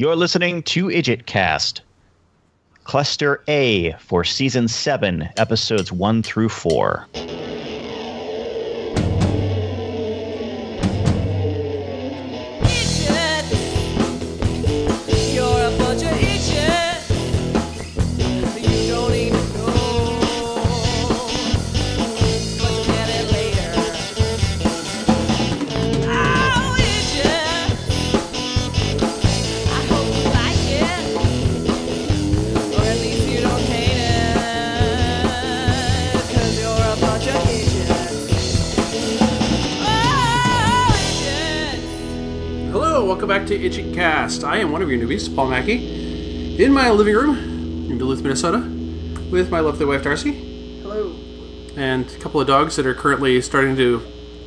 You're listening to IdjitCast, Cluster A for Season 7, Episodes 1 through 4. To IdjitCast. I am one of your newbies, Paul Mackey, in my living room in Duluth, Minnesota, with my lovely wife, Darcy. Hello. And a couple of dogs that are currently starting to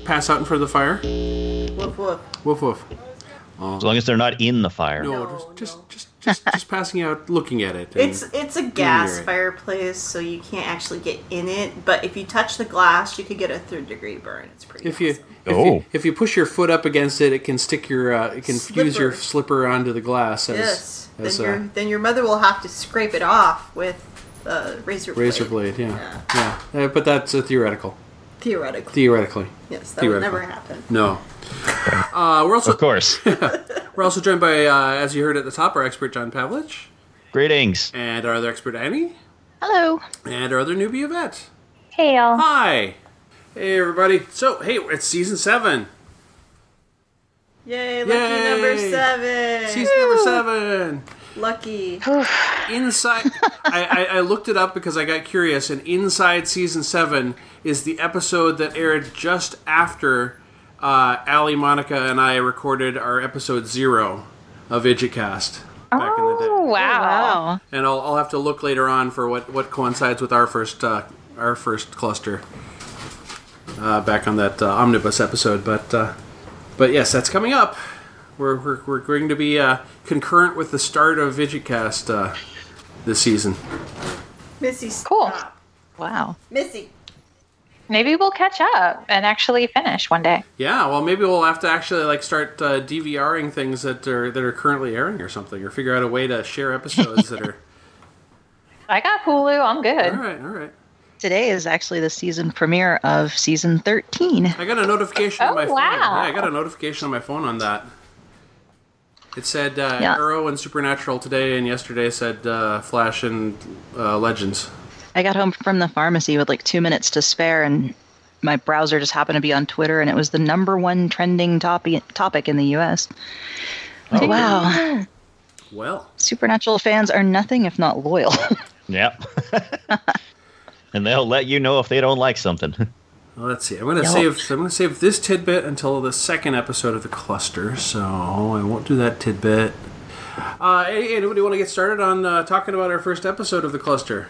pass out in front of the fire. Woof, woof. Woof, woof. Oh. As long as they're not in the fire. No, just passing out, looking at it. It's a gas fireplace, so you can't actually get in it, but if you touch the glass, you could get a third-degree burn. It's pretty awesome. If you push your foot up against it, it can stick your fuse your slipper onto the glass. Then your mother will have to scrape it off with a razor blade. Yeah. But that's theoretical. Theoretically. Yes, that would never happen. No. We're also, of course. We're also joined by, as you heard at the top, our expert John Pavlich. Greetings. And our other expert Annie. Hello. And our other newbie Yvette. Hey y'all. Hi. Hey, everybody. So, hey, it's Season 7. Yay, lucky number 7. Season number 7. Lucky. Inside, I looked it up because I got curious, and inside Season 7 is the episode that aired just after Allie, Monica, and I recorded our episode 0 of IdjitCast. Back in the day. Wow. And I'll have to look later on for what coincides with our first cluster. Back on that omnibus episode, but yes, that's coming up. We're going to be concurrent with the start of IdjitCast this season. Missy, stop. Cool. Wow, Missy. Maybe we'll catch up and actually finish one day. Yeah, well, maybe we'll have to actually start DVRing things that are currently airing or something, or figure out a way to share episodes that are. I got Hulu. I'm good. All right. Today is actually the season premiere of season 13. I got a notification on my phone. Wow. Yeah, I got a notification on my phone on that. It said Arrow and Supernatural today, and yesterday said Flash and Legends. I got home from the pharmacy with 2 minutes to spare, and my browser just happened to be on Twitter, and it was the #1 trending topic in the U.S. Oh, wow. Well. Supernatural fans are nothing if not loyal. Yep. And they'll let you know if they don't like something. Well, let's see. I'm gonna save this tidbit until the second episode of the cluster, so I won't do that tidbit. Anybody want to get started on talking about our first episode of the cluster?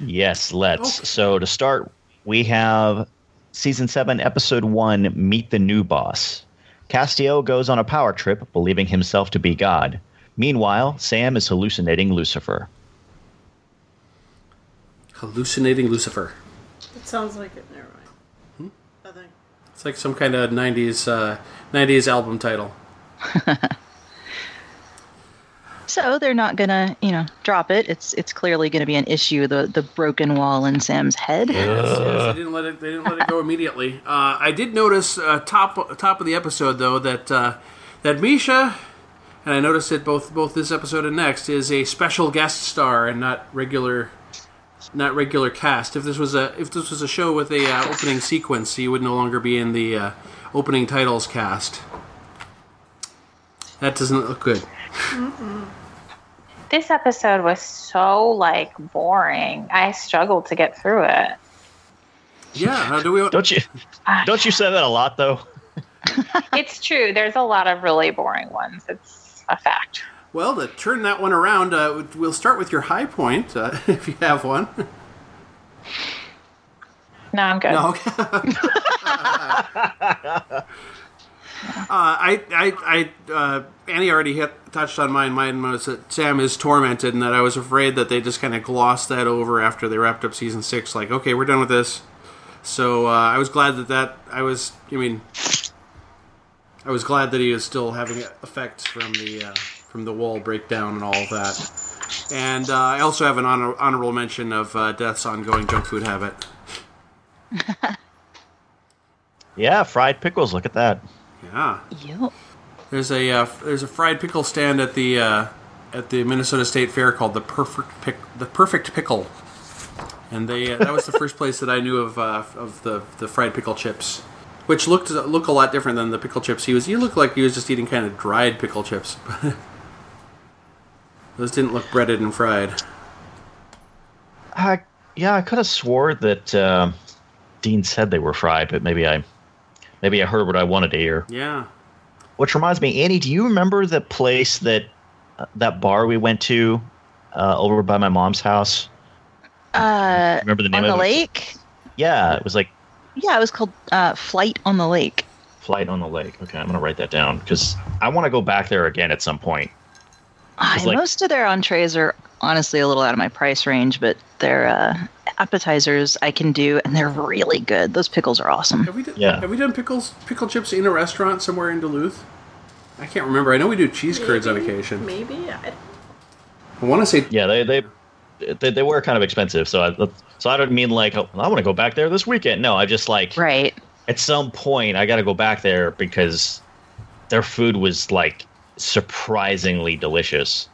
Yes, let's. Okay. So to start, we have Season 7, Episode 1, Meet the New Boss. Castiel goes on a power trip, believing himself to be God. Meanwhile, Sam is hallucinating Lucifer. Hallucinating Lucifer. It sounds like it. Never mind. Hmm? Nothing. It's like some kind of 90s album title. So they're not gonna, drop it. It's clearly gonna be an issue. The broken wall in Sam's head. Yes, they didn't let it go immediately. I did notice top of the episode though that Misha. And I noticed it both this episode and next is a special guest star and not regular cast. If this was a show with a opening sequence, he would no longer be in the opening titles cast. That doesn't look good. Mm-mm. This episode was so boring. I struggled to get through it. Yeah, don't you say that a lot though? It's true. There's a lot of really boring ones. It's a fact. Well, to turn that one around, we'll start with your high point, if you have one. No, I'm good. No, okay. Annie already touched on mine. Mine was that Sam is tormented, and that I was afraid that they just kind of glossed that over after they wrapped up season 6. Like, okay, we're done with this. So I was glad that I was. I mean. I was glad that he is still having effects from the wall breakdown and all of that. And I also have an honorable mention of Death's ongoing junk food habit. Yeah, fried pickles. Look at that. Yeah. Yep. There's a fried pickle stand at the Minnesota State Fair called the Perfect Pickle, and they that was the first place that I knew of the fried pickle chips. Which look a lot different than the pickle chips he was. You look like he was just eating kind of dried pickle chips. Those didn't look breaded and fried. I could have swore that Dean said they were fried, but maybe I heard what I wanted to hear. Yeah. Which reminds me, Annie, do you remember the place that bar we went to over by my mom's house? Remember the name of it? On the lake? Yeah, it was like. Yeah, it was called Flight on the Lake. Flight on the Lake. Okay, I'm going to write that down because I want to go back there again at some point. Most of their entrees are honestly a little out of my price range, but their appetizers I can do, and they're really good. Those pickles are awesome. Have we done pickle chips in a restaurant somewhere in Duluth? I can't remember. I know we do cheese curds on occasion. Maybe. I want to say... Yeah, They were kind of expensive, so I don't mean like I want to go back there this weekend. No, I just like right at some point I got to go back there because their food was like surprisingly delicious.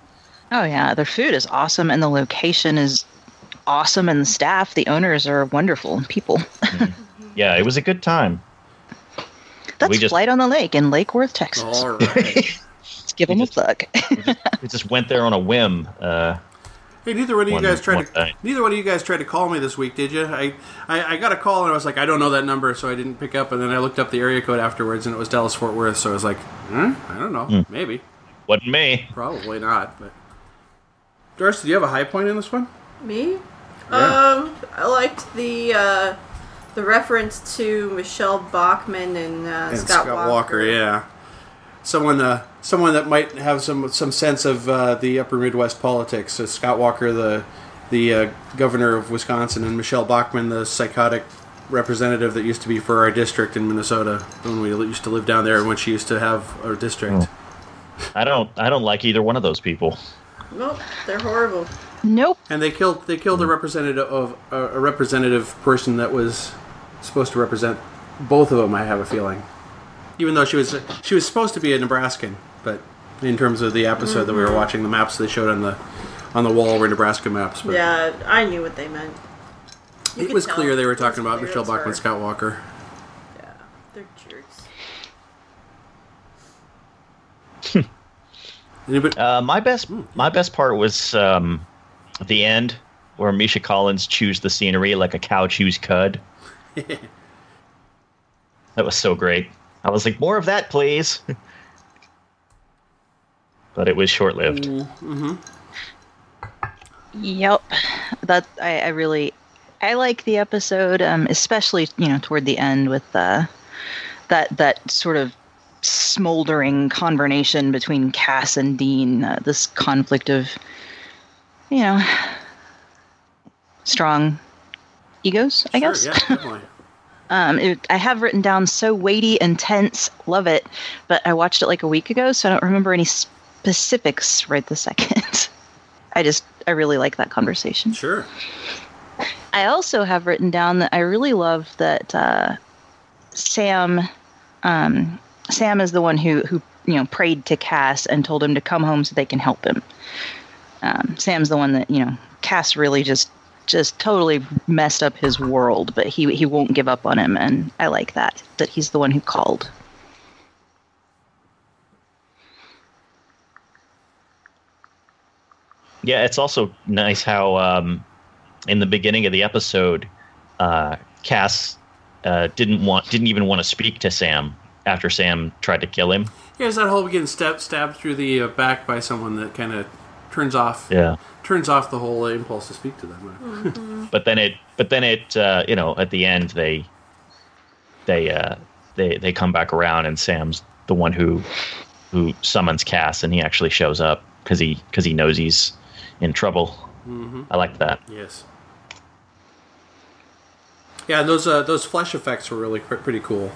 Oh yeah, their food is awesome and the location is awesome and the staff, the owners are wonderful people. Mm-hmm. Yeah, it was a good time. That's Flight on the Lake in Lake Worth, Texas. All right, let's give them a plug. we just went there on a whim. Hey, neither one of you guys tried to call me this week, did you? I got a call and I was like, I don't know that number, so I didn't pick up. And then I looked up the area code afterwards, and it was Dallas Fort Worth. So I was like, I don't know, maybe. Wasn't me. Probably not. But Doris, do you have a high point in this one? Me? Yeah. I liked the reference to Michelle Bachmann and Scott Walker. Yeah. Someone that might have some sense of the Upper Midwest politics. So Scott Walker, the governor of Wisconsin, and Michelle Bachmann, the psychotic representative that used to be for our district in Minnesota when we used to live down there and when she used to have our district. I don't like either one of those people. Nope, they're horrible. Nope. And they killed a representative person that was supposed to represent both of them. I have a feeling. Even though she was supposed to be a Nebraskan, but in terms of the episode that we were watching, the maps they showed on the wall were Nebraska maps. But yeah, I knew what they meant. It was clear they were talking about Michelle Bachmann and Scott Walker. Yeah, they're jerks. My best part was the end where Misha Collins chews the scenery like a cow chews cud. That was so great. I was like, more of that, please. But it was short-lived. Mm-hmm. Yep. I like the episode, especially, toward the end with that sort of smoldering confrontation between Cass and Dean, this conflict of, strong egos, I guess. Yeah, definitely. I have written down so weighty and tense, love it, but I watched it like a week ago, so I don't remember any specifics right this second. I really like that conversation. Sure. I also have written down that I really love that Sam is the one who prayed to Cass and told him to come home so they can help him. Sam's the one that Cass really just totally messed up his world, but he won't give up on him, and I like that he's the one who called. Yeah, it's also nice how in the beginning of the episode, Cass didn't even want to speak to Sam after Sam tried to kill him. Yeah, it's that whole getting stabbed through the back by someone that kind of turns off the whole impulse to speak to them. Mm-hmm. but then at the end they come back around and Sam's the one who summons Cass and he actually shows up because he knows he's in trouble. Mm-hmm. I like that. Yes. Yeah, those flesh effects were really pretty cool.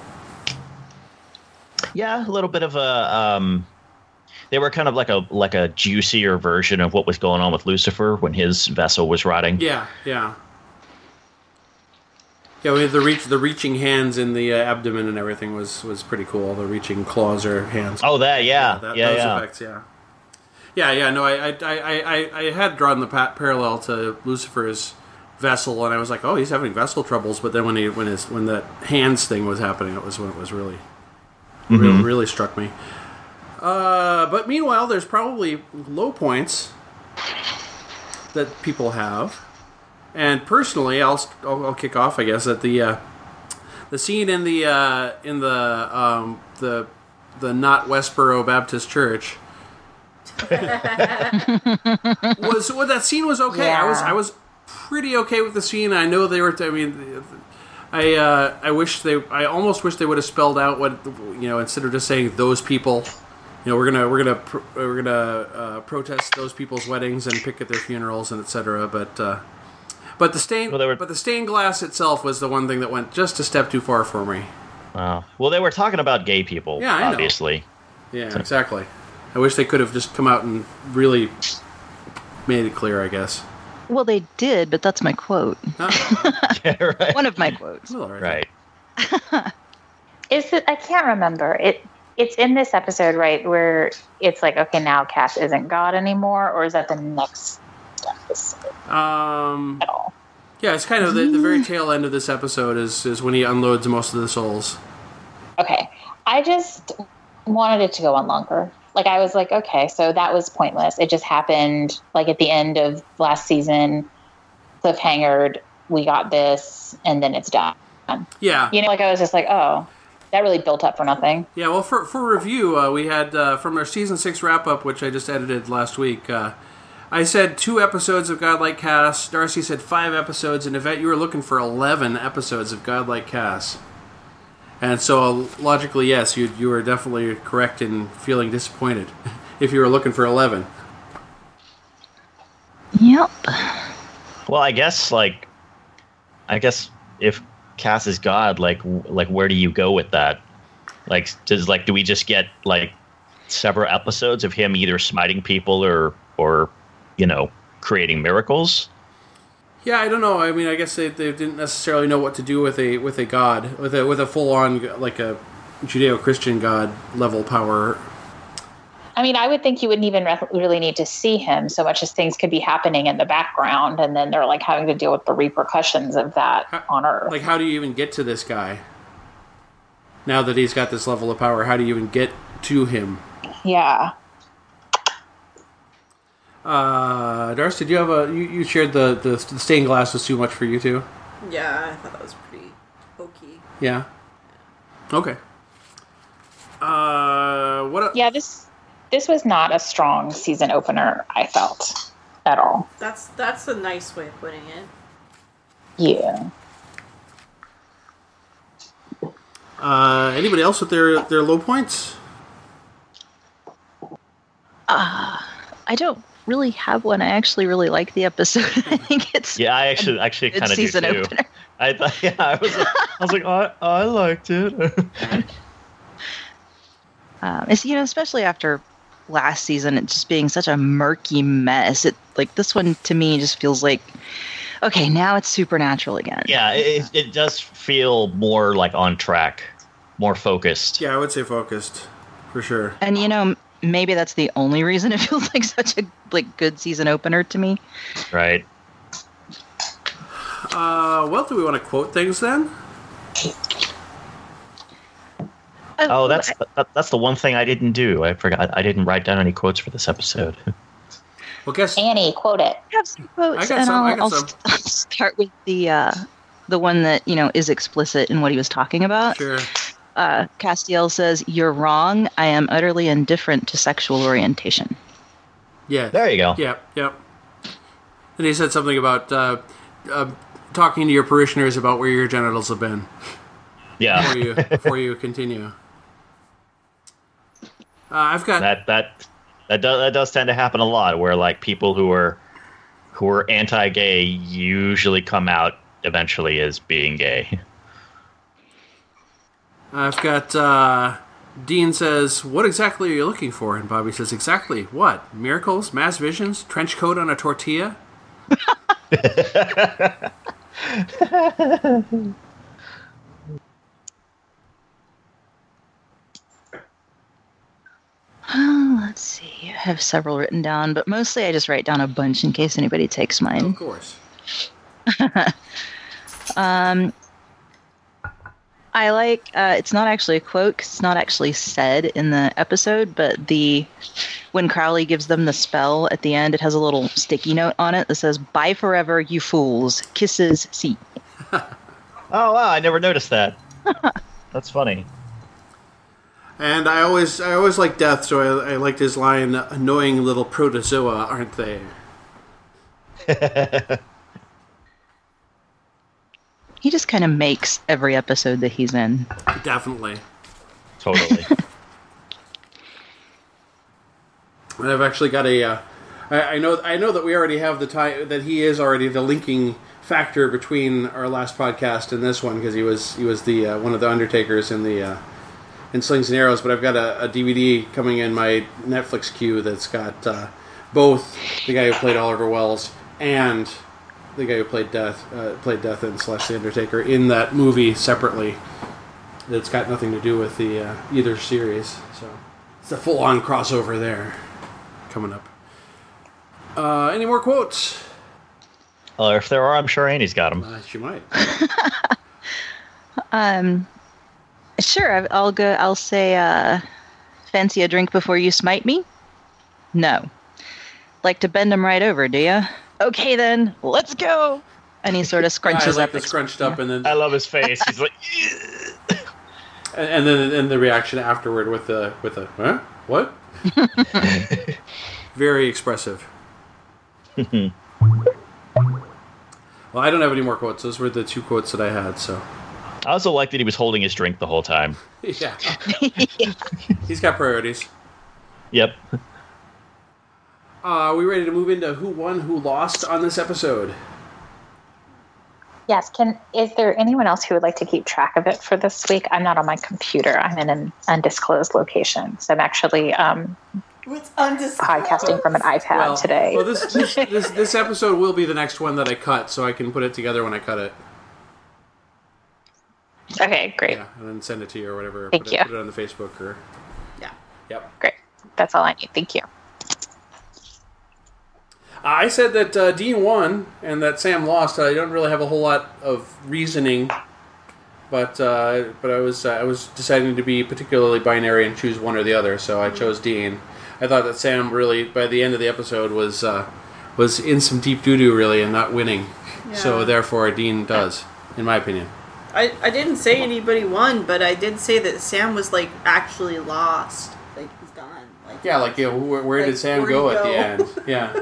Yeah, a little bit of a they were kind of like a juicier version of what was going on with Lucifer when his vessel was rotting. Yeah, we had the reaching hands in the abdomen and everything was pretty cool. The reaching claws or hands. Oh, that, yeah. Those effects, yeah. Yeah, no, I had drawn the parallel to Lucifer's vessel, and I was like, oh, he's having vessel troubles. But then when the hands thing was happening, it was really, mm-hmm. really struck me. But meanwhile, there's probably low points that people have. And personally, I'll kick off, I guess, at the scene in the not Westboro Baptist Church. That scene was okay. Yeah. I was pretty okay with the scene. I know they were. I mean, I almost wish they would have spelled out what, you know, instead of just saying those people. You know, we're gonna protest those people's weddings and pick at their funerals and etc. But the stained glass itself was the one thing that went just a step too far for me. Wow. Well, they were talking about gay people, obviously. Yeah, so. Exactly. I wish they could have just come out and really made it clear, I guess. Well, they did, but that's my quote. Yeah, right. One of my quotes. Well, right. Is it? I can't remember. It's in this episode, right, where it's like, okay, now Cass isn't God anymore, or is that the next episode at all? Yeah, it's kind of the very tail end of this episode is when he unloads most of the souls. Okay. I just wanted it to go on longer. Like, I was like, okay, so that was pointless. It just happened, like, at the end of last season, cliffhangered, we got this, and then it's done. Yeah. You know, like, I was just like, oh, that really built up for nothing. Yeah, well, for review, we had, from our Season 6 wrap-up, which I just edited last week, I said 2 episodes of Godlike Cass. Darcy said 5 episodes. And Yvette, you were looking for 11 episodes of Godlike Cass. And so, logically, yes, you were definitely correct in feeling disappointed if you were looking for 11. Yep. Well, I guess if Cass is God, like where do you go with that? Like, do we just get, like, several episodes of him either smiting people or you know, creating miracles? Yeah, I don't know. I mean, I guess they didn't necessarily know what to do with a god, with a full-on, like, a Judeo-Christian god level power. I mean, I would think you wouldn't even really need to see him so much as things could be happening in the background, and then they're, like, having to deal with the repercussions of that on Earth. Like, how do you even get to this guy? Now that he's got this level of power, how do you even get to him? Yeah. Darce, did you have you shared the stained glass was too much for you too? Yeah, I thought that was pretty hokey. Yeah. Okay. This was not a strong season opener, I felt, at all. That's a nice way of putting it. Yeah. Anybody else with their low points? I don't really have one. I actually really like the episode. I think it's I actually kind of do too. I thought, I was like, I liked it. It's, you know, especially after last season, it just being such a murky mess. It, like, this one to me just feels like, okay, now it's Supernatural again. Yeah, it does feel more like on track, more focused. Yeah, I would say focused for sure. And you know. Maybe that's the only reason it feels like such a good season opener to me. Right. Well, do we want to quote things then? Oh, that's the one thing I didn't do. I forgot. I didn't write down any quotes for this episode. Well, guess Annie, quote it. I have some quotes, I'll start with the one that, you know, is explicit in what he was talking about. Sure. Castiel says, "You're wrong. I am utterly indifferent to sexual orientation." Yeah, there you go. Yeah. And he said something about talking to your parishioners about where your genitals have been. Yeah. Before you continue. I've got that does tend to happen a lot, where, like, people who are anti-gay usually come out eventually as being gay. I've got Dean says, "What exactly are you looking for?" And Bobby says, "Exactly what? Miracles? Mass visions? Trench coat on a tortilla?" Let's see. I have several written down, but mostly I just write down a bunch in case anybody takes mine. Of course. I like, it's not actually a quote, 'cause it's not actually said in the episode, but when Crowley gives them the spell at the end, it has a little sticky note on it that says, "Bye forever, you fools. Kisses, C." Oh, wow, I never noticed that. That's funny. And I always like Death, so I liked his line, "Annoying little protozoa, aren't they?" He just kind of makes every episode that he's in. Definitely. Totally. And I've actually got a... I know that we already have the tie, that he is already the linking factor between our last podcast and this one, because he was the one of the Undertakers in the... in Slings and Arrows, but I've got a DVD coming in my Netflix queue that's got both the guy who played Oliver Wells and the guy who played Death and / The Undertaker in that movie separately. That's got nothing to do with the either series, so it's a full-on crossover there coming up. Any more quotes? If there are, I'm sure Annie's got them. She might. Sure, I'll go. I'll say, "Fancy a drink before you smite me?" "No." "Like to bend them right over, do you?" "Okay, then, let's go." And he sort of scrunches up. And then I love his face. He's like, and then the reaction afterward with the "Huh? What?" Very expressive. Well, I don't have any more quotes. Those were the two quotes that I had. So. I also like that he was holding his drink the whole time. Yeah. Yeah. He's got priorities. Yep. Are we ready to move into who won, who lost on this episode? Yes. Is there anyone else who would like to keep track of it for this week? I'm not on my computer. I'm in an undisclosed location. So I'm actually podcasting from an iPad today. Well, this episode will be the next one that I cut, so I can put it together when I cut it. Okay, great. Yeah, and then send it to you or whatever. Thank you. Put it on the Facebook or... Yeah. Yep. Great. That's all I need. Thank you. I said that Dean won and that Sam lost. I don't really have a whole lot of reasoning, but I was deciding to be particularly binary and choose one or the other, so I chose Dean. I thought that Sam really, by the end of the episode, was in some deep doo-doo, really, and not winning. Yeah. So, therefore, Dean does, in my opinion. I didn't say anybody won, but I did say that Sam was, like, actually lost. Like, he's gone. Where did Sam go at the end? Yeah.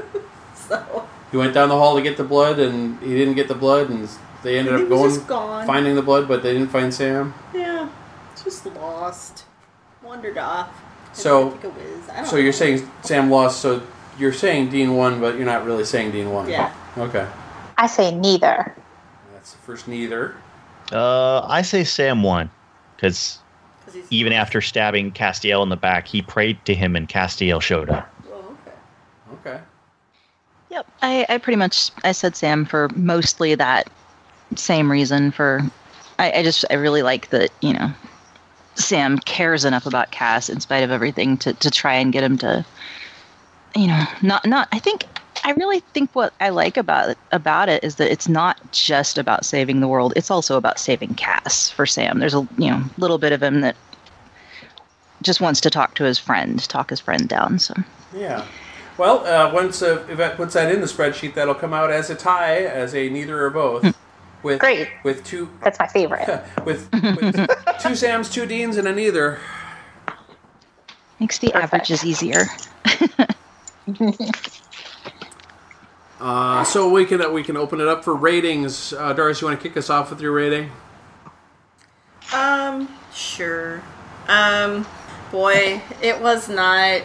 So. He went down the hall to get the blood, and he didn't get the blood, and they ended up going, finding the blood, but they didn't find Sam. Yeah. Just lost. Wandered off. So you're saying Sam lost, so you're saying Dean won, but you're not really saying Dean won. Yeah. Okay. I say neither. That's the first neither. I say Sam won, because even after stabbing Castiel in the back, he prayed to him and Castiel showed up. Oh, okay. Yep, I said Sam for mostly that same reason. I really like that, you know, Sam cares enough about Cass in spite of everything to try and get him to, you know, I really think what I like about it is that it's not just about saving the world. It's also about saving Cass for Sam. There's a little bit of him that just wants to talk his friend down. So yeah. Well, once Yvette puts that in the spreadsheet, that'll come out as a tie, as a neither or both. Great. With two. That's my favorite. with two Sams, two Deans, and a neither. Makes the averages easier. So we can open it up for ratings. Doris, you want to kick us off with your rating? Sure. Boy, it was not,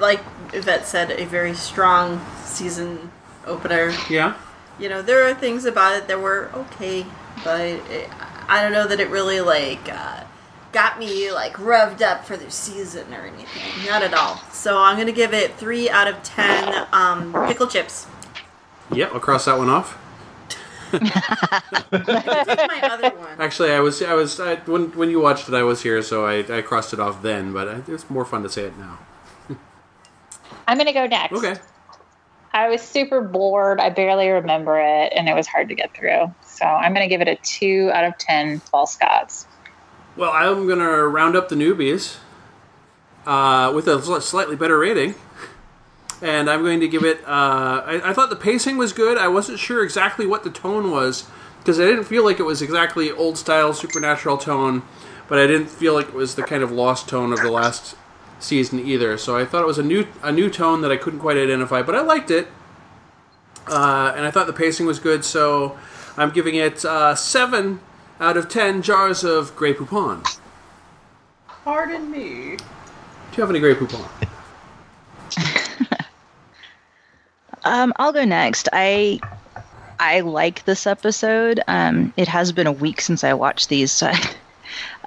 like Yvette said, a very strong season opener. Yeah. You know, there are things about it that were okay, but I don't know that it really, like, got me like revved up for the season or anything. Not at all. So I'm going to give it 3 out of 10 pickle chips. Yep, I'll cross that one off. My other one. Actually, I was when you watched it, I was here, so I crossed it off then. But it's more fun to say it now. I'm gonna go next. Okay. I was super bored. I barely remember it, and it was hard to get through. So I'm gonna give it a 2 out of 10 false gods. Well, I'm gonna round up the newbies with a slightly better rating. And I'm going to give it... I thought the pacing was good. I wasn't sure exactly what the tone was, because I didn't feel like it was exactly old-style supernatural tone, but I didn't feel like it was the kind of lost tone of the last season either. So I thought it was a new tone that I couldn't quite identify, but I liked it. And I thought the pacing was good, so I'm giving it 7 out of 10 jars of Grey Poupon. Pardon me. Do you have any Grey Poupon? I'll go next. I like this episode. It has been a week since I watched these. So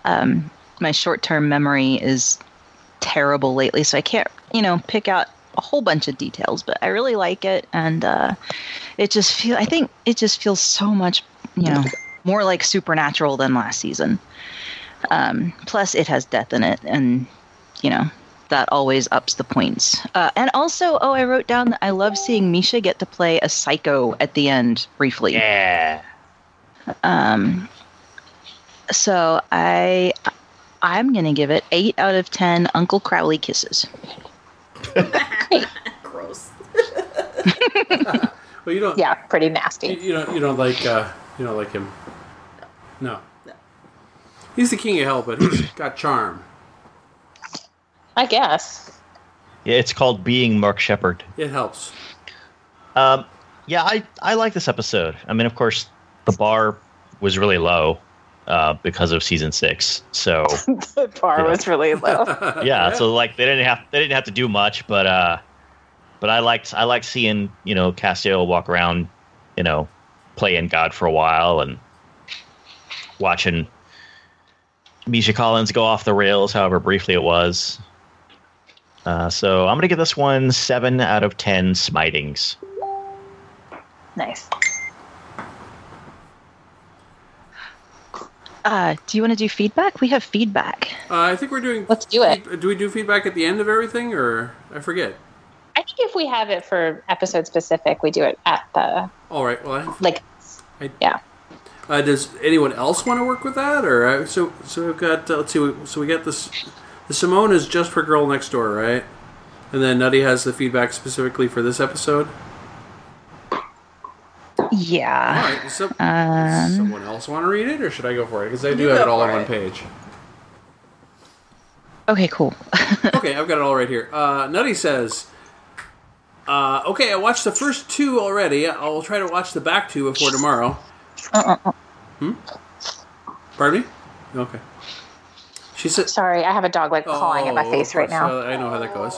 my short-term memory is terrible lately, so I can't, pick out a whole bunch of details. But I really like it, and it just feels so much, more like Supernatural than last season. Plus, it has death in it, and that always ups the points. And also, I wrote down that I love seeing Misha get to play a psycho at the end briefly. Yeah. So I'm going to give it 8 out of 10 Uncle Crowley kisses. Gross. Well, you don't. Yeah, pretty nasty. You don't like you don't like him. No. He's the king of hell, but he's got charm. I guess. Yeah, it's called being Mark Sheppard. It helps. I like this episode. I mean, of course, the bar was really low because of season 6. So the bar was really low. Yeah, so like they didn't have to do much, but I liked seeing Castiel walk around, play in God for a while, and watching Misha Collins go off the rails, however briefly it was. So I'm going to give this one 7 out of 10 smitings. Nice. Do you want to do feedback? We have feedback. I think we're doing... Let's do it. Do we do feedback at the end of everything, or... I forget. I think if we have it for episode-specific, we do it at the... All right, well... Yeah. Does anyone else want to work with that? Or so we've got... let's see, so we got this... Simone is just for Girl Next Door, right? And then Nutty has the feedback specifically for this episode? Yeah. All right. So, does someone else want to read it, or should I go for it? Because I do have it all on one page. Okay, cool. Okay, I've got it all right here. Nutty says, okay, I watched the first 2 already. I'll try to watch the back 2 before tomorrow. Pardon me? Okay. She said, sorry, I have a dog clawing at my face right now. I know how that goes.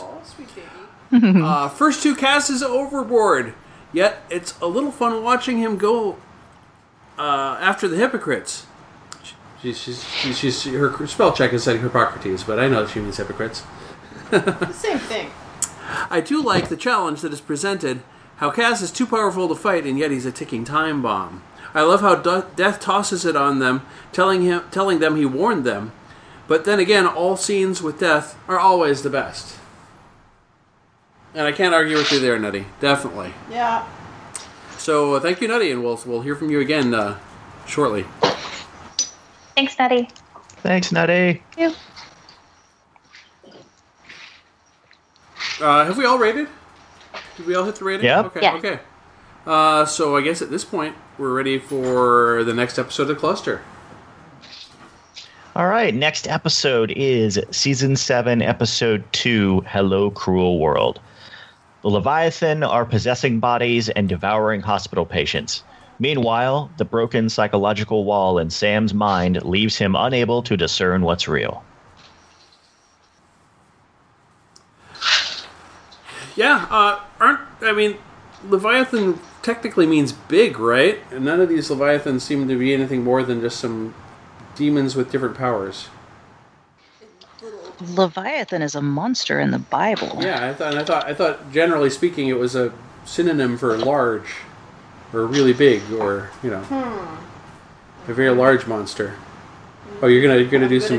First 2 Cass is overboard, yet it's a little fun watching him go after the hypocrites. She's her spell check is saying Hippocrates, but I know she means hypocrites. Same thing. I do like the challenge that is presented, how Cass is too powerful to fight, and yet he's a ticking time bomb. I love how Death tosses it on them, telling them he warned them. But then again, all scenes with Death are always the best. And I can't argue with you there, Nutty. Definitely. Yeah. So thank you, Nutty, and we'll hear from you again shortly. Thanks, Nutty. Thanks, Nutty. Thank you. Have we all rated? Did we all hit the rating? Yep. Okay, yeah. Okay. So I guess at this point, we're ready for the next episode of Cluster. All right, next episode is Season 7, Episode 2, Hello, Cruel World. The Leviathan are possessing bodies and devouring hospital patients. Meanwhile, the broken psychological wall in Sam's mind leaves him unable to discern what's real. Yeah, Leviathan technically means big, right? And none of these Leviathans seem to be anything more than just some... demons with different powers. Leviathan is a monster in the Bible. Yeah, I thought generally speaking it was a synonym for large or really big or, you know, a very large monster. Oh, You're gonna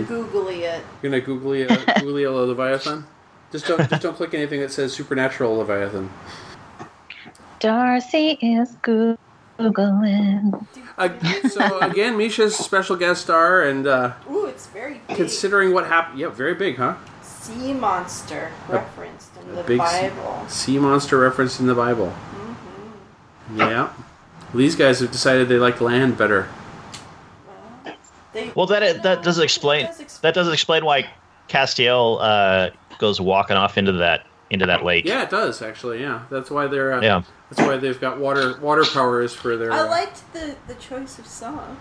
Google a Leviathan. Just don't click anything that says Supernatural Leviathan. Darcy is Googling. So again, Misha's special guest star, and it's very big. Considering what happened, yeah, very big, huh? Sea monster referenced in the Bible. Sea monster referenced in the Bible. Mm-hmm. Yeah, these guys have decided they like land better. That does explain why Castiel goes walking off into that lake. Yeah, it does actually. Yeah, that's why they're. That's why they've got water powers for their... I liked the choice of song.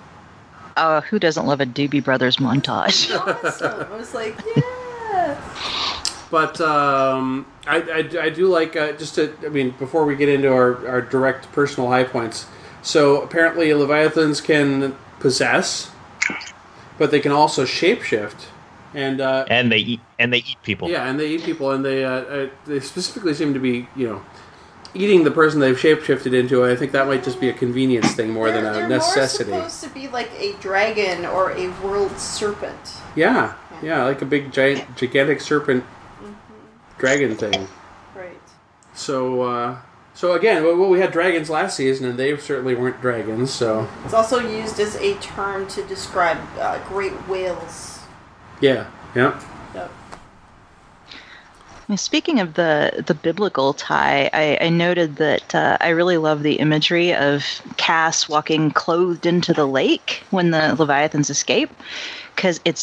Who doesn't love a Doobie Brothers montage? Awesome. I was like, yeah. But I do like, before we get into our direct personal high points. So apparently Leviathans can possess, but they can also shapeshift. And they eat people. Yeah, and they eat people, and they specifically seem to be, you know, eating the person they've shapeshifted into. I think that might just be a convenience thing more than a necessity. They're more supposed to be like a dragon or a world serpent. Yeah, like a big, gigantic serpent dragon thing. Right. So again, well, we had dragons last season, and they certainly weren't dragons, so... It's also used as a term to describe great whales. Yeah. Yep. Speaking of the biblical tie, I noted that I really love the imagery of Cass walking clothed into the lake when the Leviathans escape, because it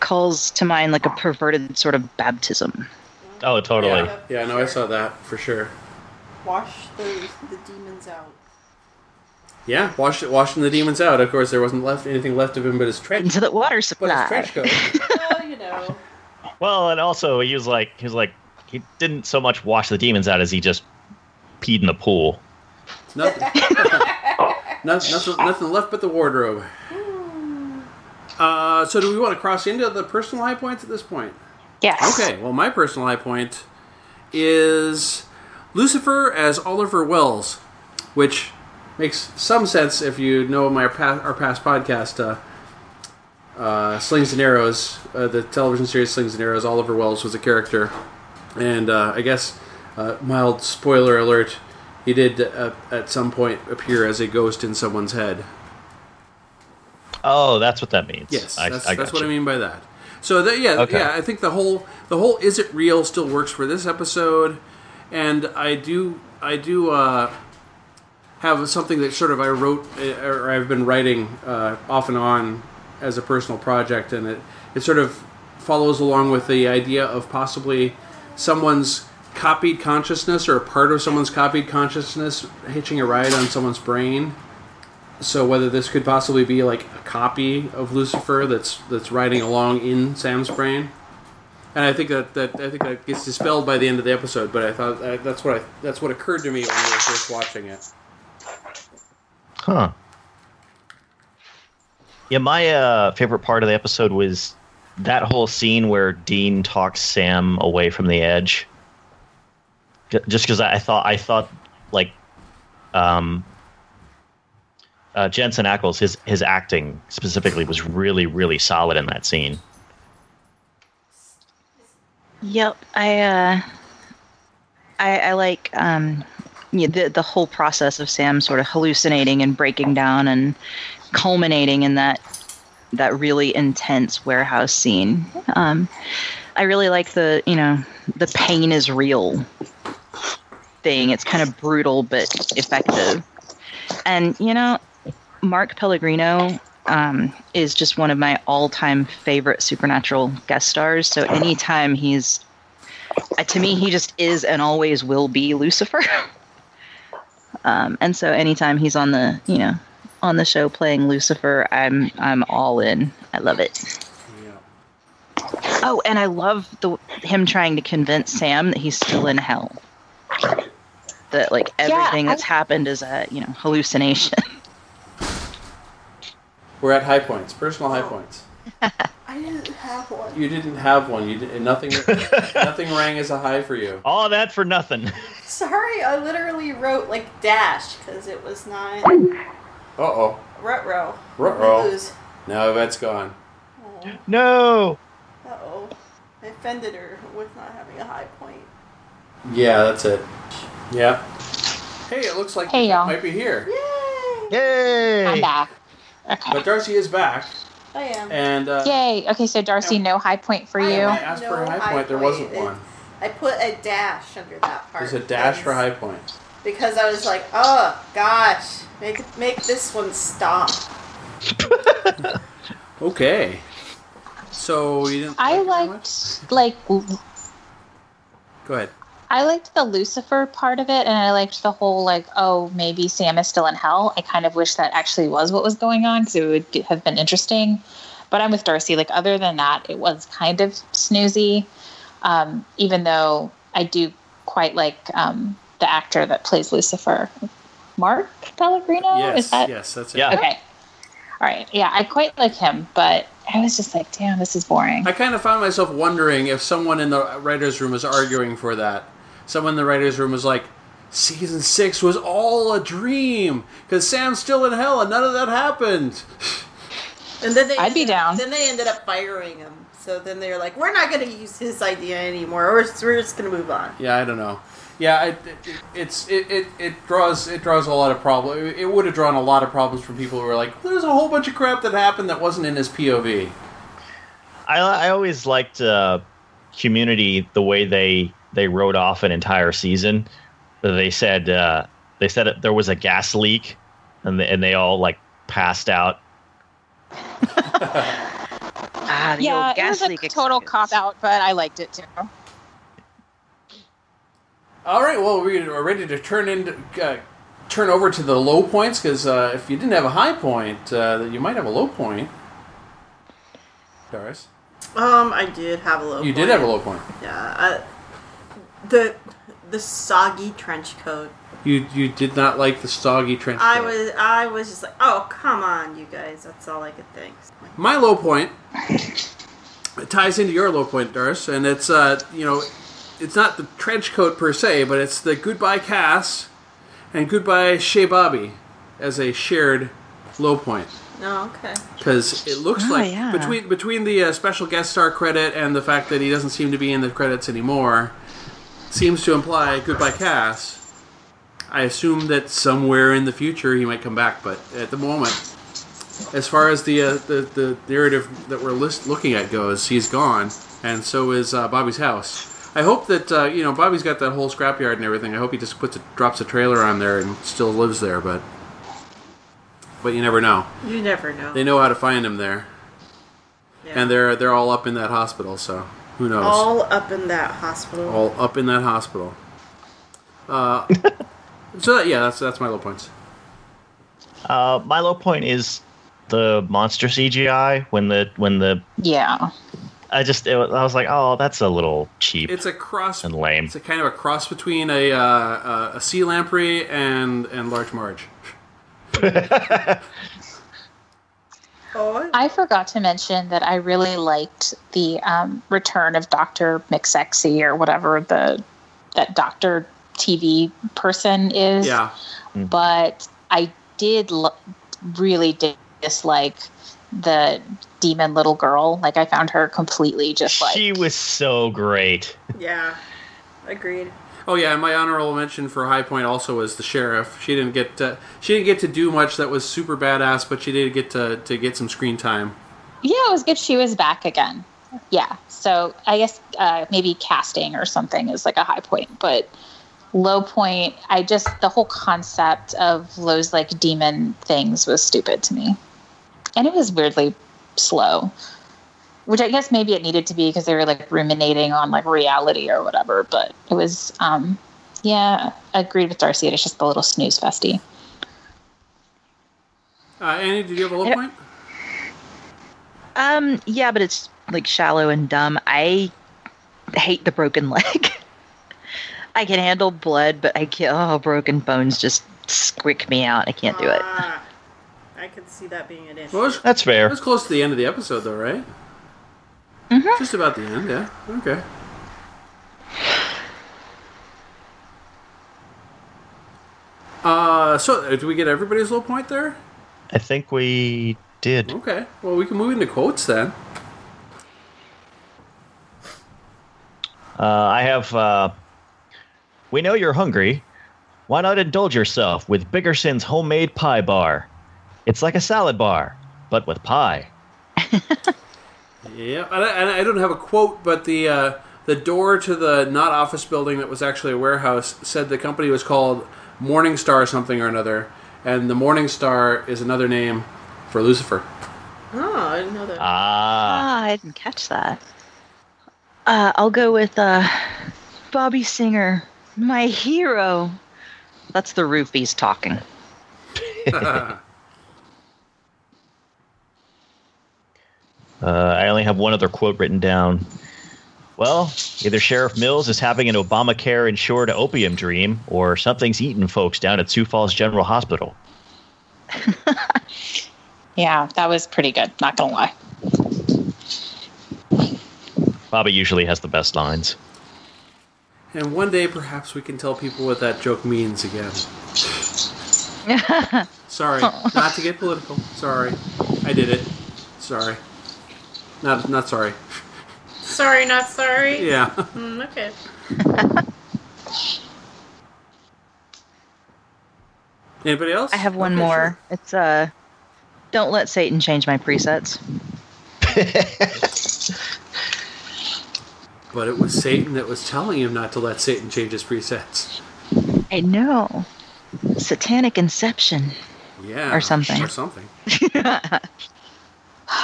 calls to mind like a perverted sort of baptism. Oh, totally. Yeah, no, I saw that for sure. Wash the demons out. Yeah, washing the demons out. Of course, there wasn't anything left of him but his trench coat. Into the water supply. But his trench coat. Well, you know. Well, and also he was like he didn't so much wash the demons out as he just peed in the pool. Nothing left but the wardrobe. So do we want to cross into the personal high points at this point? Yes. Okay, well, my personal high point is Lucifer as Oliver Wells, which makes some sense if you know my our past podcast, Slings and Arrows, the television series Slings and Arrows. Oliver Wells was a character, and I guess mild spoiler alert, he did at some point appear as a ghost in someone's head. Oh, that's what that means. Yes, that's what I mean by that. So I think the whole "Is It Real" still works for this episode, and I do have something that sort of I wrote or I've been writing off and on as a personal project, and it sort of follows along with the idea of possibly someone's copied consciousness or a part of someone's copied consciousness hitching a ride on someone's brain. So whether this could possibly be like a copy of Lucifer that's riding along in Sam's brain, and I think that gets dispelled by the end of the episode. But I thought that's what occurred to me when we were first watching it. Huh. Yeah, my favorite part of the episode was that whole scene where Dean talks Sam away from the edge. Just because I thought Jensen Ackles, his acting specifically was really, really solid in that scene. Yep, I like the whole process of Sam sort of hallucinating and breaking down and culminating in that really intense warehouse scene. I really like the pain is real thing. It's kind of brutal but effective, and you know. Mark Pellegrino is just one of my all-time favorite Supernatural guest stars. So anytime he's... to me, he just is and always will be Lucifer. And so anytime he's on the, you know, on the show playing Lucifer, I'm all in. I love it. Yeah. Oh, and I love him trying to convince Sam that he's still in hell. That, like, everything that's happened is a, you know, hallucination. We're at high points, personal high points. I I didn't have one. You didn't have one. You did, nothing. Nothing rang as a high for you. All that for nothing. Sorry, I literally wrote like dash because it was not. Uh-oh. Ruh-roh. Ruh-roh. Now Yvette's gone. Oh. No! Uh-oh. I offended her with not having a high point. Yeah, that's it. Yeah. Hey, it looks like hey, y'all might be here. Yay! Yay! I'm back. Okay. But Darcy is back. I am. And, yay! Okay, so Darcy, no high point for you. I asked for a high point. There wasn't one. I put a dash under that part. There's a dash for high point. Because I was like, oh, gosh. Make this one stop. Okay. So you didn't. I liked Go ahead. I liked the Lucifer part of it, and I liked the whole oh, maybe Sam is still in hell. I kind of wish that actually was what was going on because it would have been interesting. But I'm with Darcy. Other than that, it was kind of snoozy. Even though I do quite like the actor that plays Lucifer, Mark Pellegrino. Yes, that's it. Yeah. Okay. All right, yeah, I quite like him, but I was just like, damn, this is boring. I kind of found myself wondering if someone in the writer's room was arguing for that. Someone in the writer's room was like, season 6 was all a dream, because Sam's still in hell and none of that happened. And then Then they ended up firing him. So then they were like, we're not going to use his idea anymore, or we're just going to move on. Yeah, I don't know. Yeah, it draws a lot of problems. It would have drawn a lot of problems from people who were like, "There's a whole bunch of crap that happened that wasn't in his POV." I always liked Community the way they wrote off an entire season. They said there was a gas leak, and they all passed out. Yeah, it was a total cop out, but I liked it too. All right, well, we are ready to turn over to the low points, because if you didn't have a high point, you might have a low point. Doris? I did have a low point. You did have a low point. Yeah. The soggy trench coat. You did not like the soggy trench coat. I was just like, oh, come on, you guys. That's all I could think. My low point ties into your low point, Doris, and it's, it's not the trench coat per se, but it's the goodbye Cass and goodbye Shea Bobby as a shared low point. Oh, okay. Because it looks between the special guest star credit and the fact that he doesn't seem to be in the credits anymore, seems to imply goodbye Cass. I assume that somewhere in the future he might come back, but at the moment, as far as the narrative that we're looking at goes, he's gone, and so is Bobby's house. I hope that, Bobby's got that whole scrapyard and everything. I hope he just drops a trailer on there and still lives there, but you never know. You never know. They know how to find him there. Yeah. And they're all up in that hospital, so who knows? All up in that hospital. All up in that hospital. So, yeah, that's my low points. My low point is the monster CGI when the... Yeah. I was like, oh, that's a little cheap. It's a cross and lame. It's a kind of a cross between a sea lamprey and large Marge. I forgot to mention that I really liked the return of Dr. McSexy or whatever that Dr. TV person is. Yeah. Mm-hmm. But I did really dislike the demon little girl. I found her completely just she was so great. Yeah, agreed. Oh yeah, and my honorable mention for high point also was the sheriff. She didn't get to do much that was super badass, but she did get to get some screen time. Yeah, it was good she was back again. Yeah, so I guess maybe casting or something is a high point, but low point, I just the whole concept of those demon things was stupid to me. And it was weirdly slow, which I guess maybe it needed to be because they were ruminating on reality or whatever. But it was, I agreed with Darcy. It's just a little snooze festy. Annie, did you have a low point? Yeah, but it's shallow and dumb. I hate the broken leg. I can handle blood, but I can't. Oh, broken bones just squick me out. I can't do it. I could see that being an issue. Well, that's fair. It was close to the end of the episode, though, right? Mm-hmm. Just about the end, yeah. Okay. So, did we get everybody's low point there? I think we did. Okay. Well, we can move into quotes then. I have... we know you're hungry. Why not indulge yourself with Biggerson's homemade pie bar? It's like a salad bar, but with pie. Yeah, and I don't have a quote, but the door to the not office building that was actually a warehouse said the company was called Morningstar something or another, and the Morningstar is another name for Lucifer. Oh, I didn't know that. Ah, I didn't catch that. I'll go with Bobby Singer, my hero. That's the roofies talking. I only have one other quote written down. Well, either Sheriff Mills is having an Obamacare-insured opium dream, or something's eating folks down at Sioux Falls General Hospital. Yeah, that was pretty good. Not going to lie. Bobby usually has the best lines. And one day, perhaps we can tell people what that joke means again. Sorry, not to get political. Sorry, I did it. Sorry. Not sorry. Sorry, not sorry? Yeah. Okay. Anybody else? I have one more. Sure. It's, don't let Satan change my presets. But it was Satan that was telling him not to let Satan change his presets. I know. Satanic Inception. Yeah. Or something. Yeah.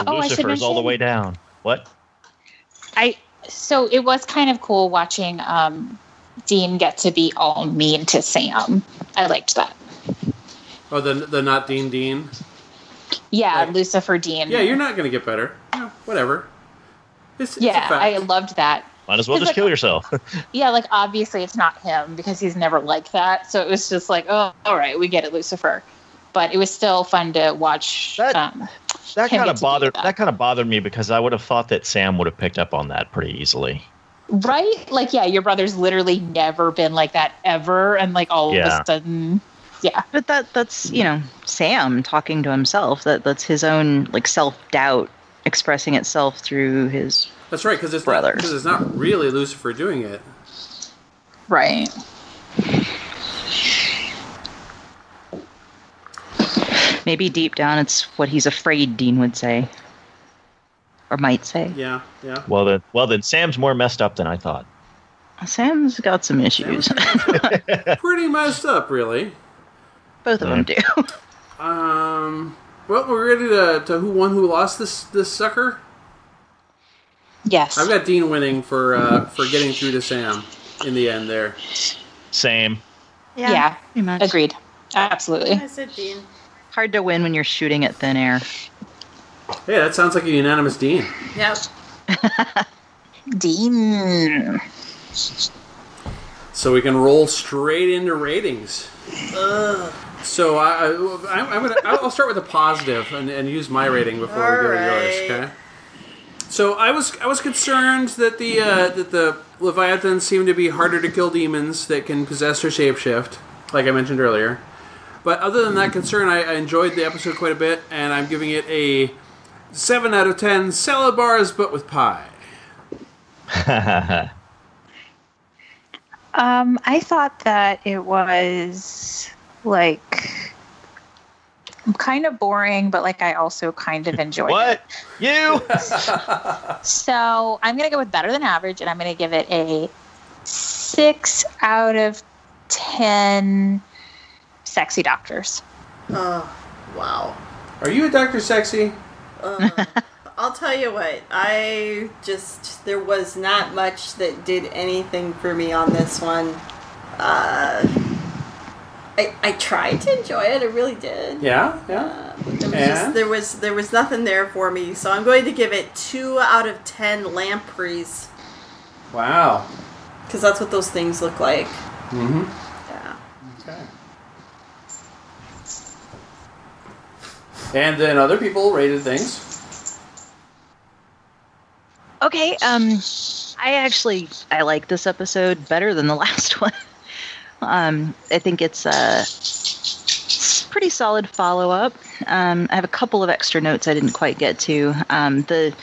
Oh, Lucifer's all the way down. What? So it was kind of cool watching Dean get to be all mean to Sam. I liked that. Oh, the not Dean? Yeah, like, Lucifer Dean. Yeah, you're not going to get better. No, whatever. It's a fact. I loved that. Might as well just kill yourself. Yeah, like obviously it's not him because he's never like that. So it was just like, oh, all right, we get it, Lucifer. But it was still fun to watch. That kind of bothered me because I would have thought that Sam would have picked up on that pretty easily. Right? Like, yeah, your brother's literally never been like that ever. And like all of a sudden, yeah. But that's, you know, Sam talking to himself. That's his own like self-doubt expressing itself through his brother. That's right, because it's not really Lucifer doing it. Right. Maybe deep down it's what he's afraid Dean would say. Or might say. Yeah. Well then Sam's more messed up than I thought. Sam's got some issues. Pretty messed up, really. Both of them do. Well, we're ready to who won, who lost this sucker? Yes. I've got Dean winning for getting through to Sam in the end there. Same. Yeah, pretty much. Agreed. Absolutely. I said Dean. Hard to win when you're shooting at thin air. Hey, that sounds like a unanimous Dean. Yep. Dean. So we can roll straight into ratings. Ugh. So I'll start with a positive and use my rating before we go to yours. Okay. So I was concerned that the Leviathan seemed to be harder to kill demons that can possess or shapeshift, like I mentioned earlier. But other than that concern, I enjoyed the episode quite a bit, and I'm giving it a 7 out of 10 salad bars, but with pie. I thought that it was, like, kind of boring, but, like, I also kind of enjoyed it. What? You? So I'm going to go with better than average, and I'm going to give it a 6 out of 10... sexy doctors. Wow. Are you a Dr. Sexy? I'll tell you what. There was not much that did anything for me on this one. I tried to enjoy it. I really did. Yeah. There was nothing there for me, so I'm going to give it 2 out of 10 lampreys. Wow. Because that's what those things look like. Mm-hmm. Yeah. Okay. And then other people rated things. Okay, I like this episode better than the last one. I think it's a pretty solid follow-up. I have a couple of extra notes I didn't quite get to. The